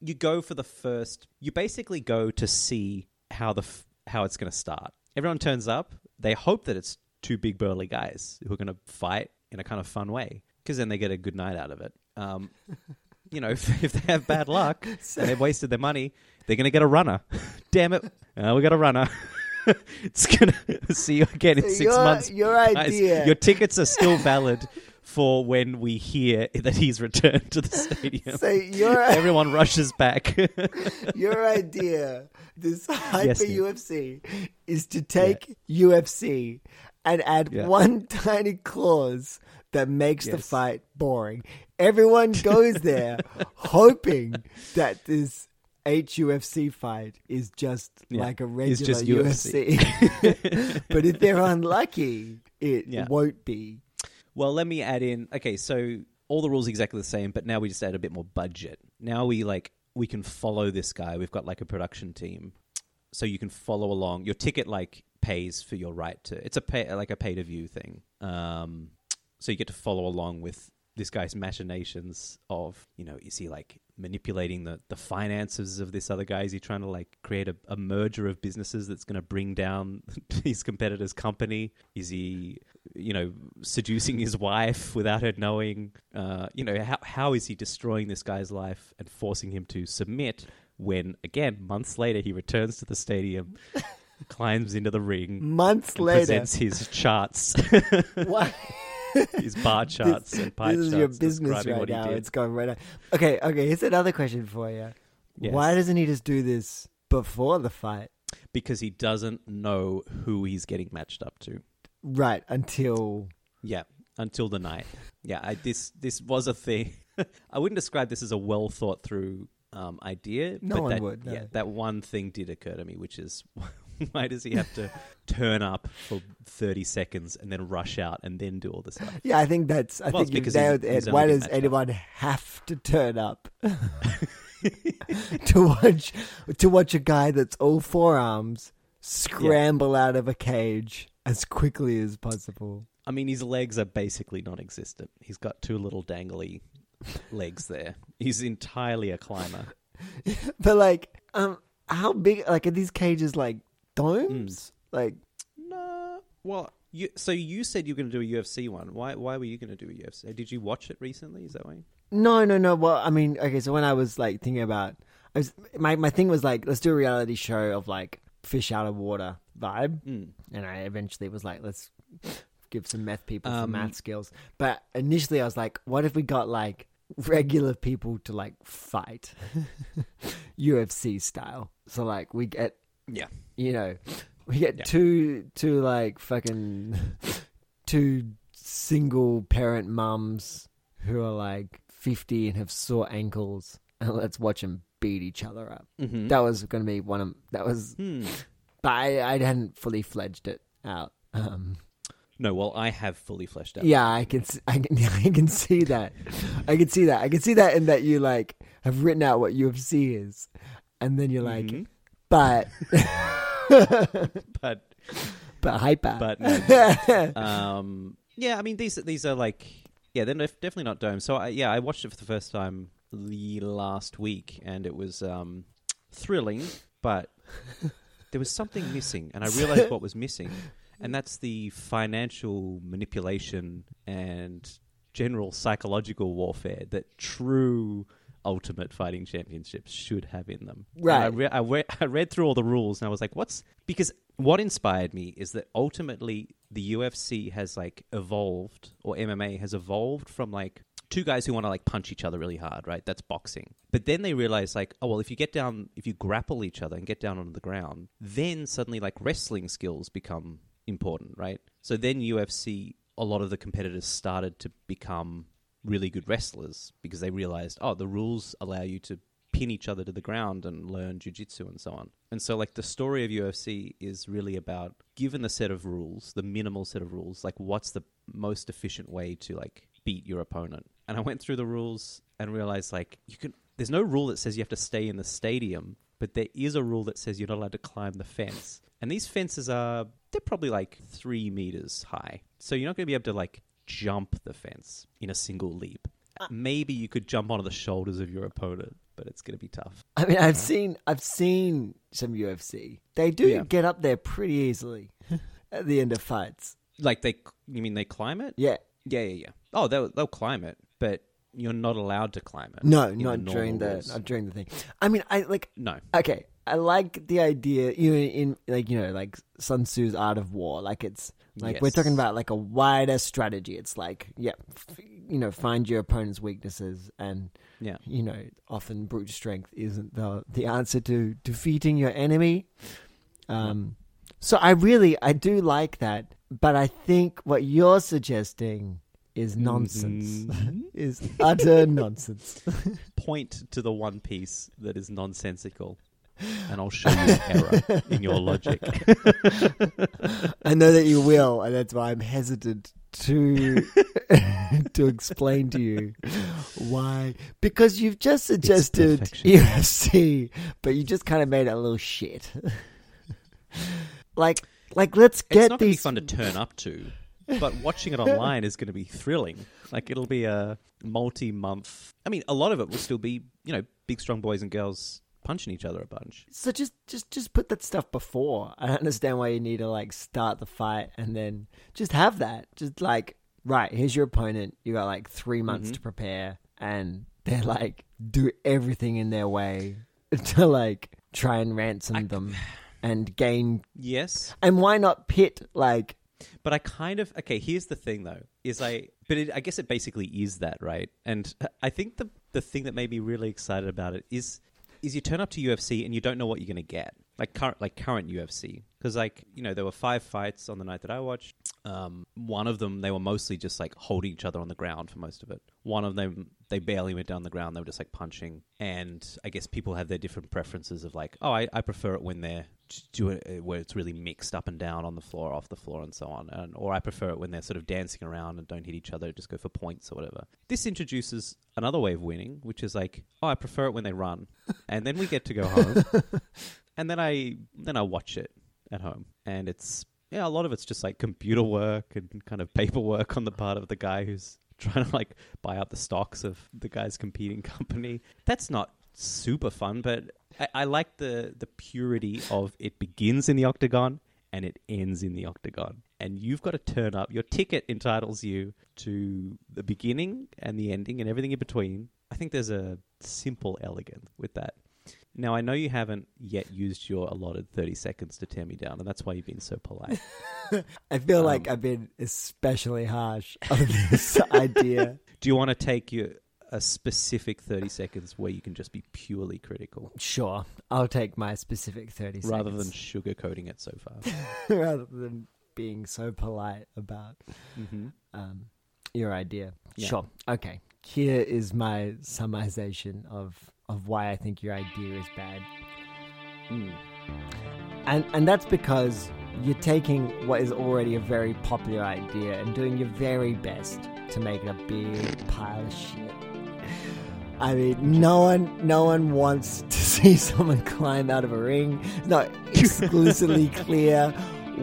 you go for the first. You basically go to see how the how it's going to start. Everyone turns up. They hope that it's two big burly guys who are going to fight in a kind of fun way because then they get a good night out of it. Um, you know, if, if they have bad luck so, and they've wasted their money. They're going to get a runner. Damn it. Uh, we got a runner. It's going to see you again in six your, months. Your idea. Guys, your tickets are still valid for when we hear that he's returned to the stadium. So your, Everyone rushes back. Your idea, this Hyper yes, U F C, is to take yeah. U F C and add yeah. one tiny clause that makes yes. the fight boring. Everyone goes there hoping that this... H U F C fight is just yeah. like a regular just U F C. U F C. But if they're unlucky, it yeah. won't be. Well, let me add in... Okay, so all the rules are exactly the same, but now we just add a bit more budget. Now we like we can follow this guy. We've got like a production team. So you can follow along. Your ticket like pays for your right to... It's a pay, like a pay-to-view thing. Um, so you get to follow along with this guy's machinations of, you know, is he like... manipulating the, the finances of this other guy? Is he trying to like create a, a merger of businesses that's going to bring down his competitor's company? Is he, you know, seducing his wife without her knowing? Uh, you know, how how is he destroying this guy's life and forcing him to submit when, again, months later he returns to the stadium, climbs into the ring, months later presents his charts. What? His bar charts this, and pie this charts. This is your business right now. It's going right now. Okay, okay. Here's another question for you. Yes. Why doesn't he just do this before the fight? Because he doesn't know who he's getting matched up to. Right, until... Yeah, until the night. Yeah, I, this this was a thing. I wouldn't describe this as a well-thought-through um, idea. No but one that, would. No. Yeah, that one thing did occur to me, which is... Why does he have to turn up for thirty seconds and then rush out and then do all this stuff? Yeah, I think that's... I well, think because he's, he's why does anyone up. have to turn up to watch to watch a guy that's all forearms scramble yeah. out of a cage as quickly as possible. I mean, his legs are basically non-existent. He's got two little dangly legs there. He's entirely a climber. But, like, um, how big... Like, are these cages, like, domes? Mm. Like... No. Well, you, so you said you were going to do a U F C one. Why Why were you going to do a U F C? Did you watch it recently? Is that why? No, no, no. Well, I mean, okay, so when I was, like, thinking about... I was, my, my thing was, like, let's do a reality show of, like, fish out of water vibe. Mm. And I eventually was like, let's... give some math people some um, math skills. But initially I was like, what if we got like regular people to like fight U F C style? So like we get, yeah, you know, we get yeah. two, two like fucking two single parent mums who are like fifty and have sore ankles, and let's watch them beat each other up. Mm-hmm. That was going to be one of, that was, hmm. but I, I hadn't fully fledged it out. Um, No, well, I have fully fleshed out. Yeah, I can, I can, I can see that. I can see that. I can see that in that you like have written out what U F C is, and then you're like, mm-hmm. but, but, but hyper. But no. um, yeah, I mean these these are like yeah, they're definitely not domes. So I, yeah, I watched it for the first time the last week, and it was um, thrilling, but there was something missing, and I realized what was missing. And that's the financial manipulation and general psychological warfare that true ultimate fighting championships should have in them. Right. I, re- I, re- I read through all the rules and I was like, what's... Because what inspired me is that ultimately the U F C has like evolved, or M M A has evolved from like two guys who want to like punch each other really hard, right? That's boxing. But then they realize like, oh, well, if you get down, if you grapple each other and get down onto the ground, then suddenly like wrestling skills become... important, right? So then U F C, a lot of the competitors started to become really good wrestlers because they realized, oh, the rules allow you to pin each other to the ground and learn jiu-jitsu and so on. And so like the story of U F C is really about, given the set of rules, the minimal set of rules, like what's the most efficient way to like beat your opponent? And I went through the rules and realized like you can, there's no rule that says you have to stay in the stadium, but there is a rule that says you're not allowed to climb the fence. And these fences are, they're probably like three meters high. So you're not going to be able to like jump the fence in a single leap. Uh, Maybe you could jump onto the shoulders of your opponent, but it's going to be tough. I mean, I've seen, I've seen some U F C. They do yeah. get up there pretty easily at the end of fights. Like they, you mean they climb it? Yeah. Yeah, yeah, yeah. Oh, they'll, they'll climb it, but... You're not allowed to climb it. No, not during the not during the thing. I mean, I like no. Okay, I like the idea. You know, in like you know, like Sun Tzu's Art of War. Like it's like yes. we're talking about like a wider strategy. It's like yeah, f- you know, find your opponent's weaknesses, and yeah, you know, often brute strength isn't the the answer to defeating your enemy. Um, so I really I do like that, but I think what you're suggesting. Is nonsense. Mm-hmm. Is utter nonsense. Point to the one piece that is nonsensical, and I'll show you an error in your logic. I know that you will, and that's why I'm hesitant to to explain to you why. Because you've just suggested U F C, but you just kind of made it a little shit. like, like let's get these... It's not going to be fun to turn up to. But watching it online is going to be thrilling. Like, it'll be a multi-month... I mean, a lot of it will still be, you know, big, strong boys and girls punching each other a bunch. So just just, just put that stuff before. I don't understand why you need to, like, start the fight and then just have that. Just, like, right, here's your opponent. You got, like, three months mm-hmm. to prepare. And they're, like, do everything in their way to, like, try and ransom I... them and gain... Yes. And why not pit, like... But I kind of... Okay, here's the thing, though, is I... But it, I guess it basically is that, right? And I think the the thing that made me really excited about it is is you turn up to U F C and you don't know what you're going to get. Like current like current U F C. Because, like, you know, there were five fights on the night that I watched. Um, one of them, they were mostly just, like, holding each other on the ground for most of it. One of them, they barely went down the ground. They were just, like, punching. And I guess people have their different preferences of, like, oh, I, I prefer it when they're... do it where it's really mixed up and down on the floor, off the floor and so on. And, or I prefer it when they're sort of dancing around and don't hit each other, just go for points or whatever. This introduces another way of winning, which is like, oh, I prefer it when they run. And then we get to go home. And then I then I watch it. at home. And it's, yeah, a lot of it's just like computer work and kind of paperwork on the part of the guy who's trying to like buy out the stocks of the guy's competing company. That's not super fun, but I, I like the, the purity of it begins in the octagon and it ends in the octagon. And you've got to turn up. Your ticket entitles you to the beginning and the ending and everything in between. I think there's a simple elegance with that. Now, I know you haven't yet used your allotted thirty seconds to tear me down, and that's why you've been so polite. I feel um, like I've been especially harsh on this idea. Do you want to take your, a specific thirty seconds where you can just be purely critical? Sure. I'll take my specific thirty Rather seconds. Rather than sugarcoating it so far. Rather than being so polite about mm-hmm. um, your idea. Yeah. Sure. Okay. Here is my summarization of... of why I think your idea is bad. Mm. And and that's because you're taking what is already a very popular idea and doing your very best to make it a big pile of shit. I mean, no one no one wants to see someone climb out of a ring. It's not exclusively clear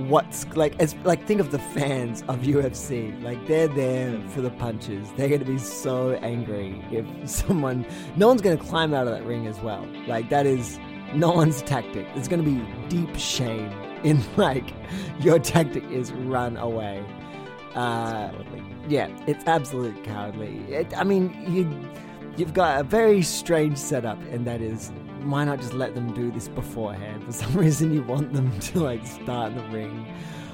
what's like. It's like, think of the fans of U F C. Like, they're there for the punches. They're going to be so angry if someone, no one's going to climb out of that ring as well. Like, that is no one's tactic. It's going to be deep shame in like your tactic is run away. Uh, it's yeah, it's absolute cowardly. It, I mean, you you've got a very strange setup, and that is, why not just let them do this beforehand? For some reason, you want them to like start in the ring.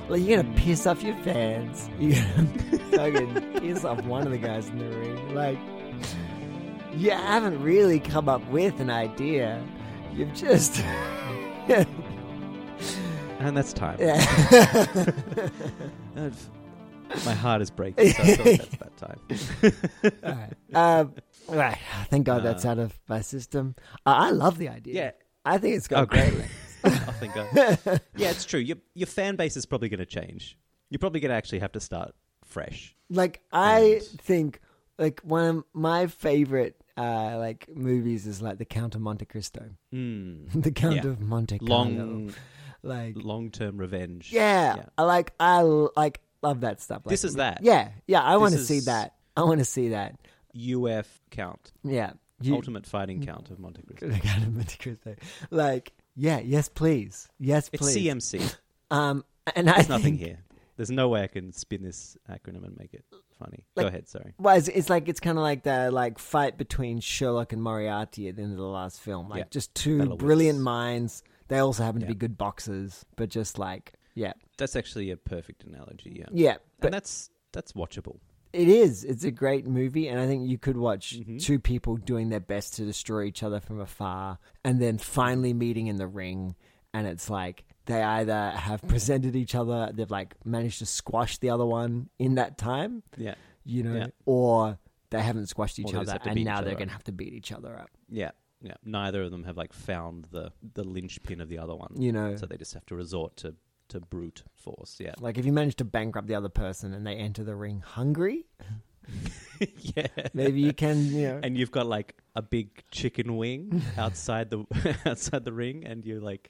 Like, you're gonna piss off your fans. You're gonna fucking piss off one of the guys in the ring. Like, you haven't really come up with an idea. You've just and that's time. Yeah. My heart is breaking. So I thought that's that time. All right. Um, Right, thank God uh, that's out of my system. I, I love the idea. Yeah, I think it's got oh, great. I think. I... Yeah, it's true. Your your fan base is probably going to change. You're probably going to actually have to start fresh. Like I and... think, like one of my favorite uh, like movies is like The Count of Monte Cristo. Mm. The Count yeah. of Monte Cristo. Long, like long-term revenge. Yeah, yeah, I like I like love that stuff. Like, this is that. Yeah, yeah. I want to is... see that. I want to see that. U F count. Yeah. You, Ultimate Fighting Count of Monte Cristo. The Count of Monte Cristo. Like, yeah, yes, please. Yes, please. It's C M C. Um, and There's I nothing think, here. There's no way I can spin this acronym and make it funny. Like, go ahead, sorry. Well, it's, it's like, it's kind of like the like fight between Sherlock and Moriarty at the end of the last film. Like, yeah, just two brilliant minds. They also happen yeah. to be good boxers, but just like, yeah. That's actually a perfect analogy, yeah. Yeah. But, and that's that's watchable. It is. It's a great movie, and I think you could watch mm-hmm. two people doing their best to destroy each other from afar, and then finally meeting in the ring, and it's like they either have presented each other, they've like managed to squash the other one in that time, yeah, you know, yeah. or they haven't squashed each other, and now they're going to have to beat each other up. Yeah, yeah. Neither of them have like found the the linchpin of the other one, you know, so they just have to resort to. to brute force, yeah. Like, if you manage to bankrupt the other person and they enter the ring hungry, yeah, maybe you can, you know. And you've got like a big chicken wing outside the outside the ring, and you like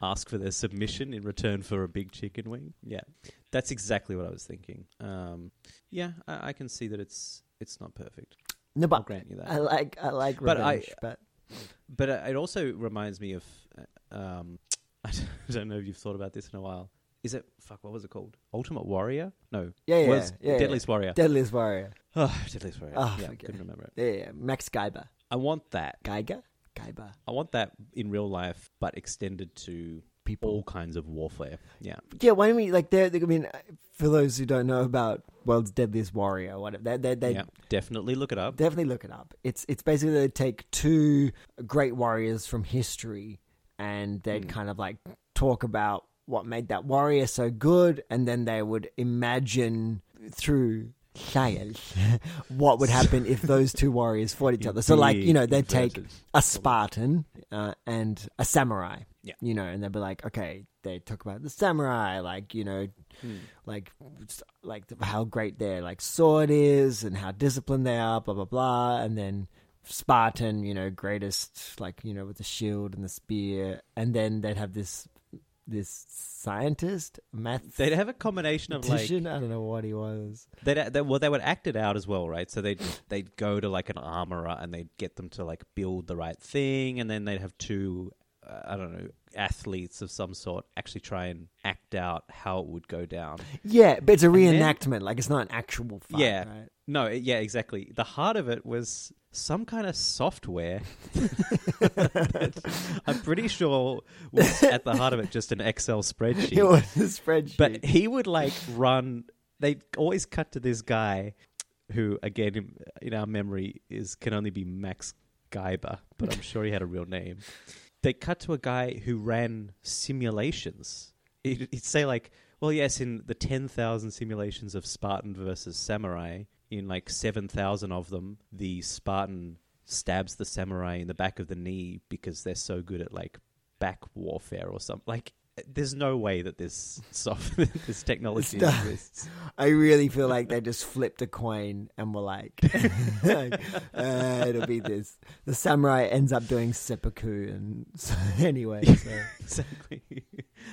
ask for their submission in return for a big chicken wing. Yeah, that's exactly what I was thinking. Um, yeah, I, I can see that it's it's not perfect. No, but I'll grant you that. I like I like revenge, but I, but but it also reminds me of. Um, I don't know if you've thought about this in a while. Is it, fuck, what was it called? Ultimate Warrior? No. Yeah, yeah, was yeah. Deadliest yeah. Warrior. Deadliest Warrior. Oh, Deadliest Warrior. Oh, yeah, I couldn't remember it. Yeah, yeah, Max Geiger. I want that. Geiger? Geiger. I want that in real life, but extended to people. All kinds of warfare. Yeah. Yeah, why don't we, like, they're, I mean, for those who don't know about World's Deadliest Warrior, whatever, they, they, they yeah, definitely look it up. Definitely look it up. It's, it's basically they take two great warriors from history, and they'd mm. kind of like talk about what made that warrior so good, and then they would imagine through science what would happen if those two warriors fought each other. So like, you know, they'd take a Spartan uh, and a samurai, yeah. you know, and they'd be like, okay, they talk about the samurai, like, you know, mm. like like how great their like sword is and how disciplined they are, blah, blah, blah, and then... Spartan, you know, greatest, like, you know, with the shield and the spear, and then they'd have this this scientist, math. They'd have a combination of like, I don't know what he was. They'd, they well, they would act it out as well, right? So they'd they'd go to like an armorer and they'd get them to like build the right thing, and then they'd have two, uh, I don't know, athletes of some sort actually try and act out how it would go down. Yeah, but it's a reenactment. Then, like, it's not an actual fight. Yeah, right? No, yeah, exactly. The heart of it was some kind of software that I'm pretty sure was at the heart of it just an Excel spreadsheet. It was a spreadsheet. But he would like run, they always cut to this guy who, again, in our memory is can only be Max Geiger, but I'm sure he had a real name. They cut to a guy who ran simulations. He'd, he'd say like, well, yes, in the ten thousand simulations of Spartan versus Samurai, in like seven thousand of them, the Spartan stabs the Samurai in the back of the knee because they're so good at like back warfare or something. Like, there's no way that this soft, this technology Stuff. exists. I really feel like they just flipped a coin and were like, like uh, it'll be this. The Samurai ends up doing seppuku, and so, anyway. So. Exactly.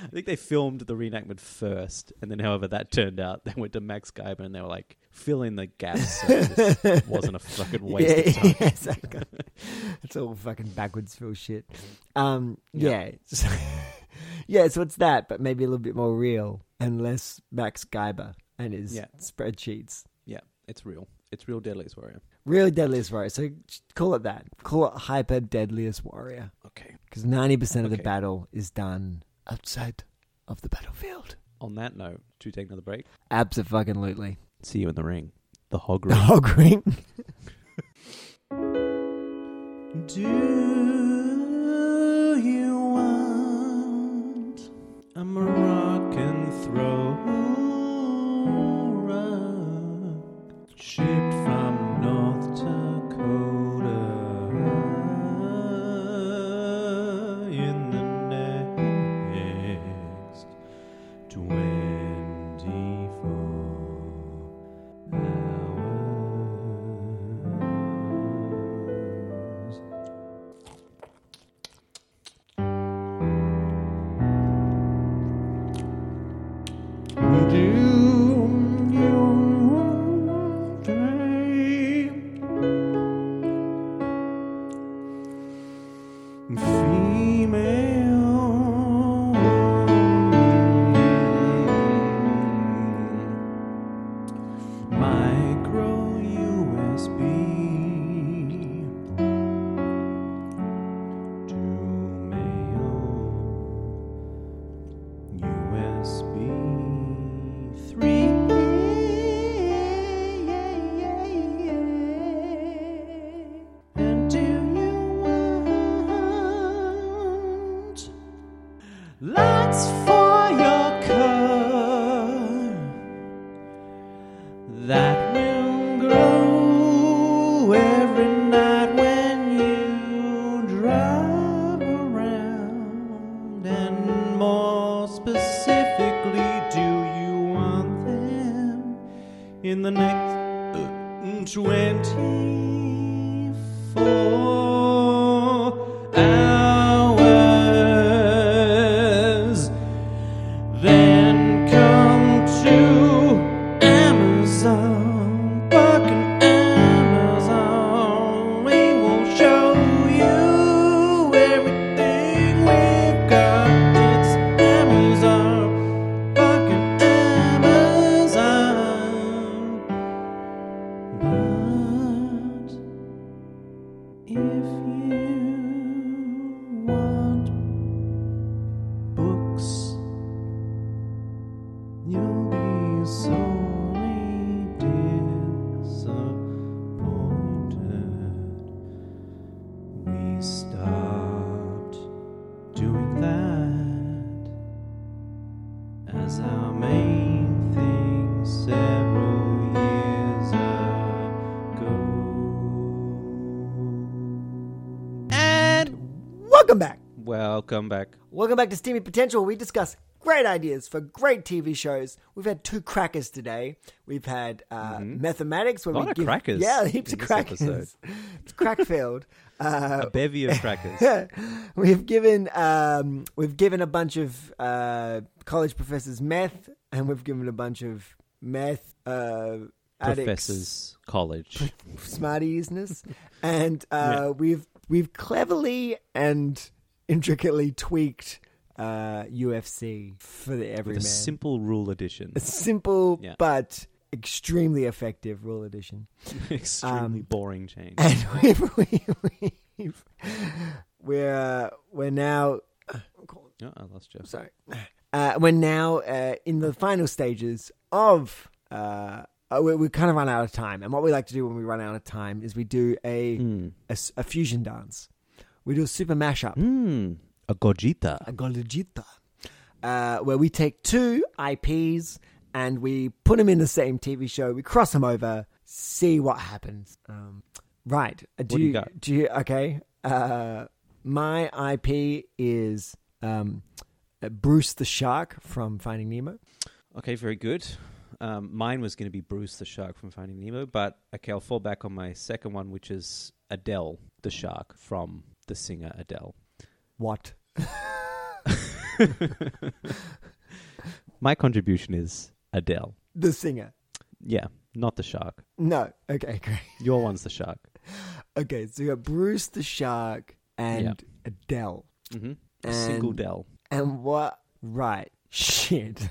I think they filmed the reenactment first, and then however that turned out, they went to Max Geiger and they were like, fill in the gaps. So this wasn't a fucking waste yeah, of time. Yeah, exactly. It's all fucking backwards Phil shit. Um, yeah. yeah so, Yeah, so it's that, but maybe a little bit more real and less Max Geiger and his yeah. spreadsheets. Yeah, it's real. It's real Deadliest Warrior. Real Deadliest Warrior. So call it that. Call it Hyper Deadliest Warrior. Okay. Because ninety percent of okay. the battle is done outside of the battlefield. On that note, do you take another break? Abso-fucking-lutely. See you in the ring. The hog ring. The hog ring. Do you want a Moroccan throw rug shipped from North Dakota in the next twenty-four hours? Welcome back. Welcome back. Welcome back to Steamy Potential. We discuss great ideas for great T V shows. We've had two crackers today. We've had uh, mm-hmm. Methematics. Where a lot we of give, crackers. Yeah, heaps of crackers. Episode. It's crack-filled. Uh, a bevy of crackers. We've given um, we've given a bunch of uh, college professors meth, and we've given a bunch of meth uh, addicts. Professors college. Smarties-ness. And uh, yeah. we've we've cleverly and intricately tweaked uh, U F C for the everyman. With a simple rule edition. A simple yeah. but extremely effective rule edition. Extremely um, boring change. And we've, we've, we've, we're we're now. Uh, oh, I lost you. Sorry. Uh, we're now uh, in the final stages of. Uh, we we kind of run out of time, and what we like to do when we run out of time is we do a mm. a, a fusion dance. We do a super mashup. Mm, a gogita. A gogita. Uh, where we take two I Ps and we put them in the same T V show. We cross them over, see what happens. Um, right. Do, what do you, you got? Do you, okay. Uh, my I P is um, Bruce the Shark from Finding Nemo. Okay, very good. Um, mine was going to be Bruce the Shark from Finding Nemo, but okay, I'll fall back on my second one, which is Adele the Shark from the singer Adele. What? My contribution is Adele. The singer. Yeah, not the shark. No. Okay, great. Your one's the shark. Okay, so you got Bruce the Shark and yeah. Adele. Mm-hmm. And, single Dell. And what? Right. Shit.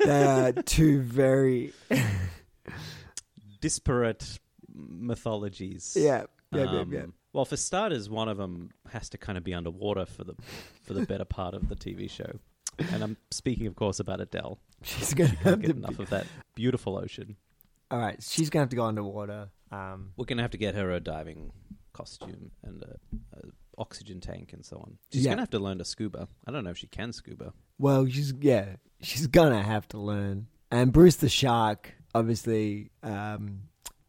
They are two very... disparate mythologies. Yeah, yeah, um, yeah, yeah. Well, for starters, one of them has to kind of be underwater for the for the better part of the T V show. And I'm speaking, of course, about Adele. She's going she to get enough be- of that beautiful ocean. All right, she's going to have to go underwater. Um, We're going to have to get her a diving costume and a, a oxygen tank and so on. She's yeah. going to have to learn to scuba. I don't know if she can scuba. Well, she's yeah, she's going to have to learn. And Bruce the Shark, obviously... Um,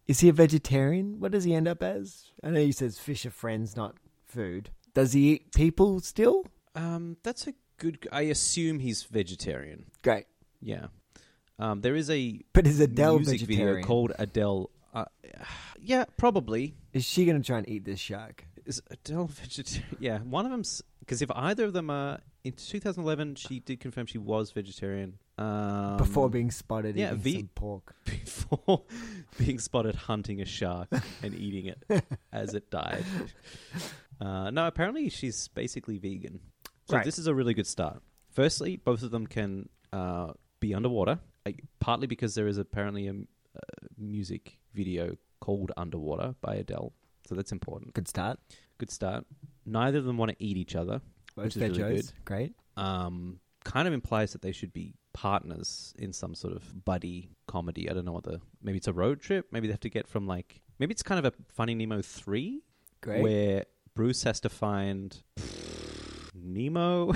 is he a vegetarian? What does he end up as? I know you says fish are friends, not food. Does he eat people still? Um, that's a good... I assume he's vegetarian. Great. Yeah. Um, there is a but is Adele music vegetarian? Video called Adele... Uh, yeah, probably. Is she going to try and eat this shark? Is Adele vegetarian? Yeah, one of them's... Because if either of them are... In twenty eleven, she did confirm she was vegetarian. Um, before being spotted yeah, eating ve- some pork. Before being spotted hunting a shark and eating it as it died. Uh, no, apparently she's basically vegan. So right. This is a really good start. Firstly, both of them can uh, be underwater, like, partly because there is apparently a uh, music video called Underwater by Adele. So that's important. Good start. Good start. Neither of them want to eat each other. Both which is really good. Great. Um, kind of implies that they should be partners in some sort of buddy comedy. I don't know what the... Maybe it's a road trip. Maybe they have to get from like... Maybe it's kind of a Finding Nemo three. Great. Where Bruce has to find Nemo.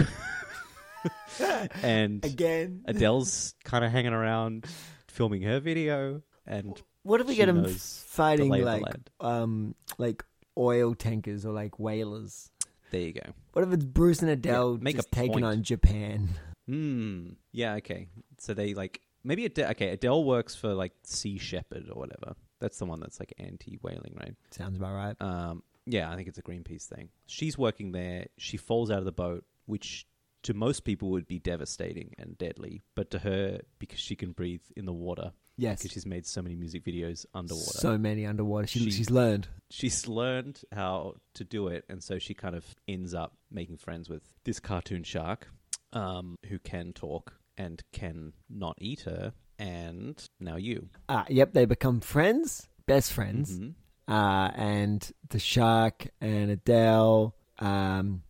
And... Again. Adele's kind of hanging around filming her video. And what if we get them fighting like um, like oil tankers or like whalers? There you go. What if it's Bruce and Adele yeah, just taking on Japan? Hmm. Yeah, okay. So they like... Maybe Adele... Okay, Adele works for like Sea Shepherd or whatever. That's the one that's like anti-whaling, right? Sounds about right. Um. Yeah, I think it's a Greenpeace thing. She's working there. She falls out of the boat, which to most people would be devastating and deadly. But to her, because she can breathe in the water... Yes. Because she's made so many music videos underwater. So many underwater. She, she, she's learned. She's learned how to do it. And so she kind of ends up making friends with this cartoon shark um, who can talk and can not eat her. And now you. Uh, yep. They become friends, best friends. Mm-hmm. Uh, and the shark and Adele, um,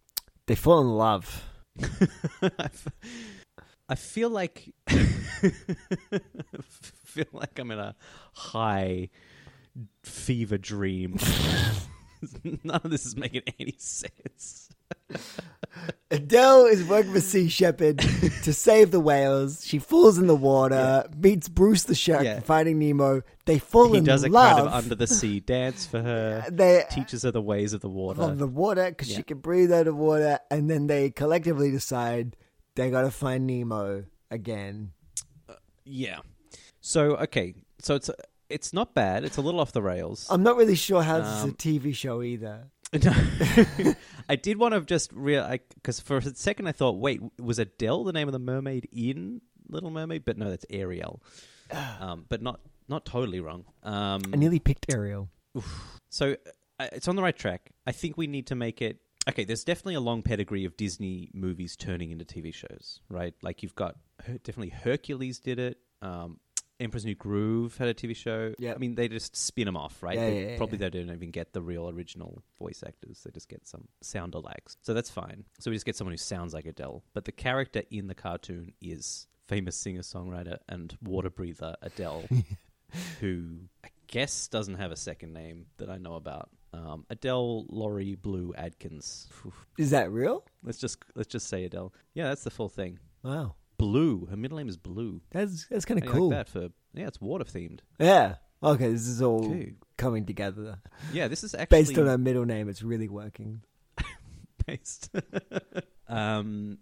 they fall in love. I feel like... I feel like I'm in a high fever dream. None of this is making any sense. Adele is working for Sea Shepherd to save the whales. She falls in the water, yeah. meets Bruce the shark, yeah. Finding Nemo. They fall he in love. He does a kind of under the sea dance for her. They, teaches her the ways of the water. Of the water because yeah. she can breathe out of water. And then they collectively decide They got to find Nemo again. Uh, yeah. So, okay. So it's it's not bad. It's a little off the rails. I'm not really sure how um, this is a T V show either. No. I did want to just realize, because for a second I thought, wait, was Adele the name of the mermaid in Little Mermaid? But no, that's Ariel. Um, but not not totally wrong. Um, I nearly picked Ariel. Oof. So uh, it's on the right track. I think we need to make it. Okay, there's definitely a long pedigree of Disney movies turning into T V shows, right? Like you've got definitely Hercules did it. Um, Emperor's New Groove had a T V show. Yeah, I mean, they just spin them off, right? Yeah, they, yeah, probably yeah. They don't even get the real original voice actors. They just get some sound alikes. So that's fine. So we just get someone who sounds like Adele. But the character in the cartoon is famous singer-songwriter and water breather Adele, who I guess doesn't have a second name that I know about. Um, Adele Laurie Blue Adkins. Is that real? Let's just let's just say Adele. Yeah, that's the full thing. Wow. Blue. Her middle name is Blue. That's that's kind of cool. Like that for yeah, it's water themed. Yeah. Okay, this is all Dude. coming together. Yeah, this is actually based on her middle name. It's really working. based. um,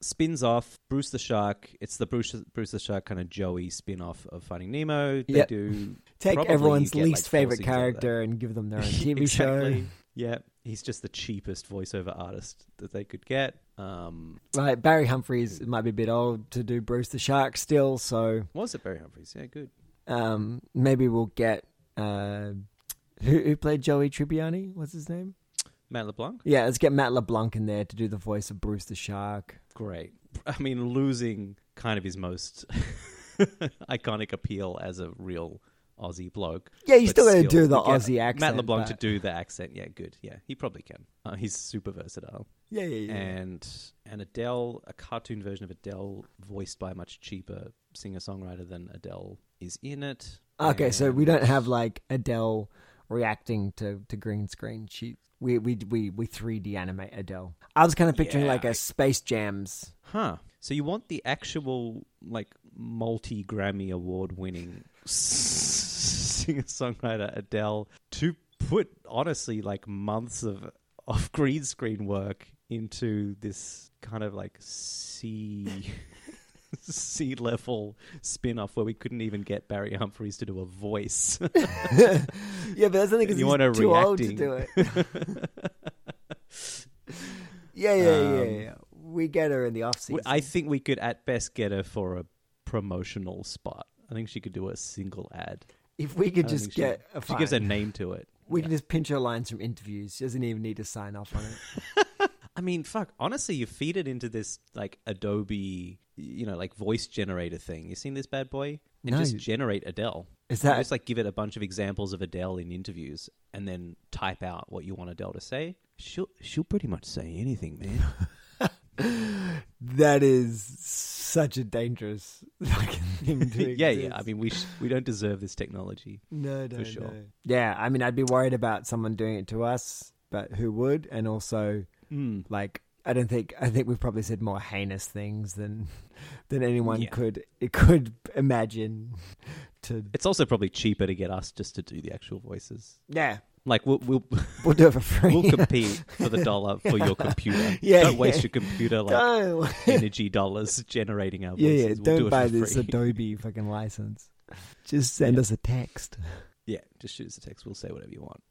spins off Bruce the Shark. It's the Bruce Bruce the Shark kind of Joey spin off of Finding Nemo. They yep. do take everyone's least like favorite character and give them their own T V exactly. show. Yeah, he's just the cheapest voiceover artist that they could get. Um, right, Barry Humphries might be a bit old to do Bruce the Shark still. So was it Barry Humphries? Yeah, good. Um, maybe we'll get uh, who, who played Joey Tribbiani? What's his name? Matt LeBlanc? Yeah, let's get Matt LeBlanc in there to do the voice of Bruce the Shark. Great. I mean, losing kind of his most iconic appeal as a real Aussie bloke. Yeah, you still got to do the Aussie accent. Matt LeBlanc but... to do the accent. Yeah, good. Yeah, he probably can. Uh, he's super versatile. Yeah, yeah, yeah. And, and Adele, a cartoon version of Adele voiced by a much cheaper singer-songwriter than Adele is in it. Okay, and... so we don't have like Adele reacting to, to green screen. She... We we we we three D animate Adele. I was kind of picturing yeah, like a I... Space Jams. Huh. So you want the actual like multi-Grammy award-winning singer-songwriter Adele to put honestly like months of of green screen work into this kind of like sea sea level spin-off where we couldn't even get Barry Humphries to do a voice. Yeah, but that's the thing, because he's too old to do it. yeah, yeah, um, yeah, yeah. We get her in the off-season. I think we could at best get her for a promotional spot. I think she could do a single ad. If we could just get she, a fine. She gives a name to it. We yeah. can just pinch her lines from interviews. She doesn't even need to sign off on it. I mean, fuck, honestly, you feed it into this, like, Adobe, you know, like, voice generator thing. You seen this bad boy? And no. Just generate Adele. Is that... You just, like, give it a bunch of examples of Adele in interviews and then type out what you want Adele to say. She'll, she'll pretty much say anything, man. That is such a dangerous fucking thing to Yeah, exist. yeah. I mean, we sh- we don't deserve this technology. No, no, for sure. No. Yeah, I mean, I'd be worried about someone doing it to us, but who would? And also... Mm. Like, I don't think, I think we've probably said more heinous things than than anyone yeah. could it could imagine. To It's also probably cheaper to get us just to do the actual voices. Yeah. Like, we'll we'll, we'll do it for free. We'll compete for the dollar for your computer. Yeah, don't yeah. waste your computer, like, energy dollars generating our voices. Yeah, yeah. We'll don't do it buy for this free. Adobe fucking license. Just send yeah. us a text. Yeah, just shoot us a text. We'll say whatever you want.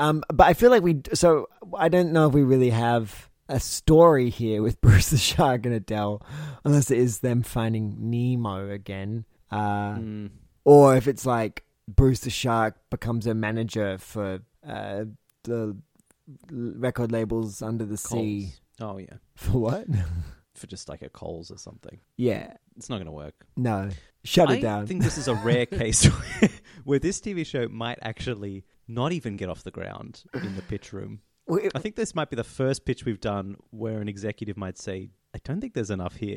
Um, but I feel like we, so I don't know if we really have a story here with Bruce the Shark and Adele, unless it is them finding Nemo again. Uh, mm. Or if it's like Bruce the Shark becomes a manager for uh, the record labels under the Coles. sea. Oh, yeah. For what? For just like a Coles or something. Yeah. It's not going to work. No. Shut I it down. I think this is a rare case where, where this T V show might actually... not even get off the ground in the pitch room. Well, it, I think this might be the first pitch we've done where an executive might say, I don't think there's enough here.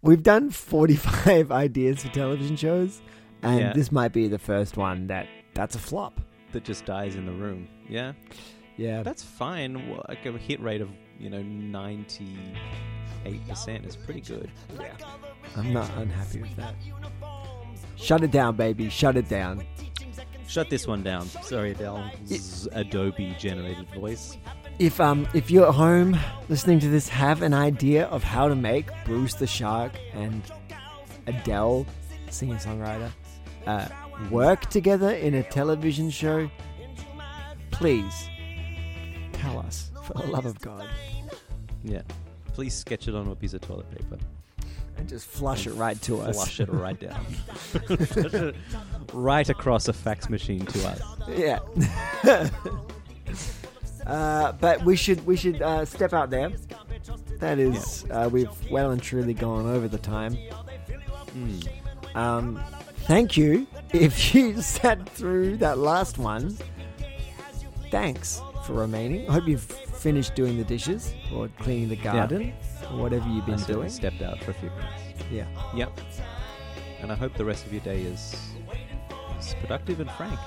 We've done forty-five ideas for television shows, and yeah. this might be the first one that that's a flop. That just dies in the room. Yeah. Yeah. That's fine. Like a hit rate of, you know, ninety-eight percent is pretty good. Yeah. I'm not unhappy with that. Shut it down, baby. Shut it down. Shut this one down. Sorry, Adele. Adobe generated voice. if um if you're at home listening to this, have an idea of how to make Bruce the Shark and Adele, singer-songwriter, uh, work together in a television show, please tell us, for the love of God. Yeah. Please sketch it on a piece of toilet paper. And just flush and it right to flush us. Flush it right down. it right across a fax machine to us. Yeah. uh, but we should we should uh, step out there. That is, yeah. uh, we've well and truly gone over the time. Mm. Um, thank you. If you sat through that last one, thanks for remaining. I hope you've finished doing the dishes or cleaning the garden, yeah, or whatever you've been I doing. Stepped out for a few minutes. Yeah. Yep. And I hope the rest of your day is, is productive and frank.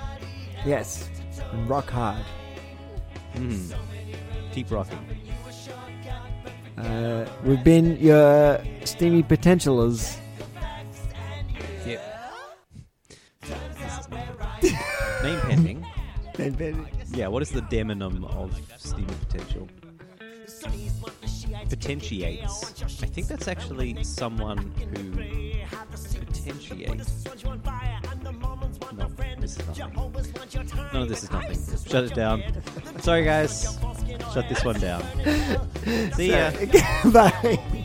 Yes. And rock hard. Mm. Keep rocking. Uh, we've been your Steamy Potentialers. Name pending. Name pending. Yeah, what is the demonym of Steamy Potential? Potentiates. I think that's actually someone who potentiates. No, this is nothing. None of this is nothing. Shut it down. Sorry, guys. Shut this one down. See ya. Bye.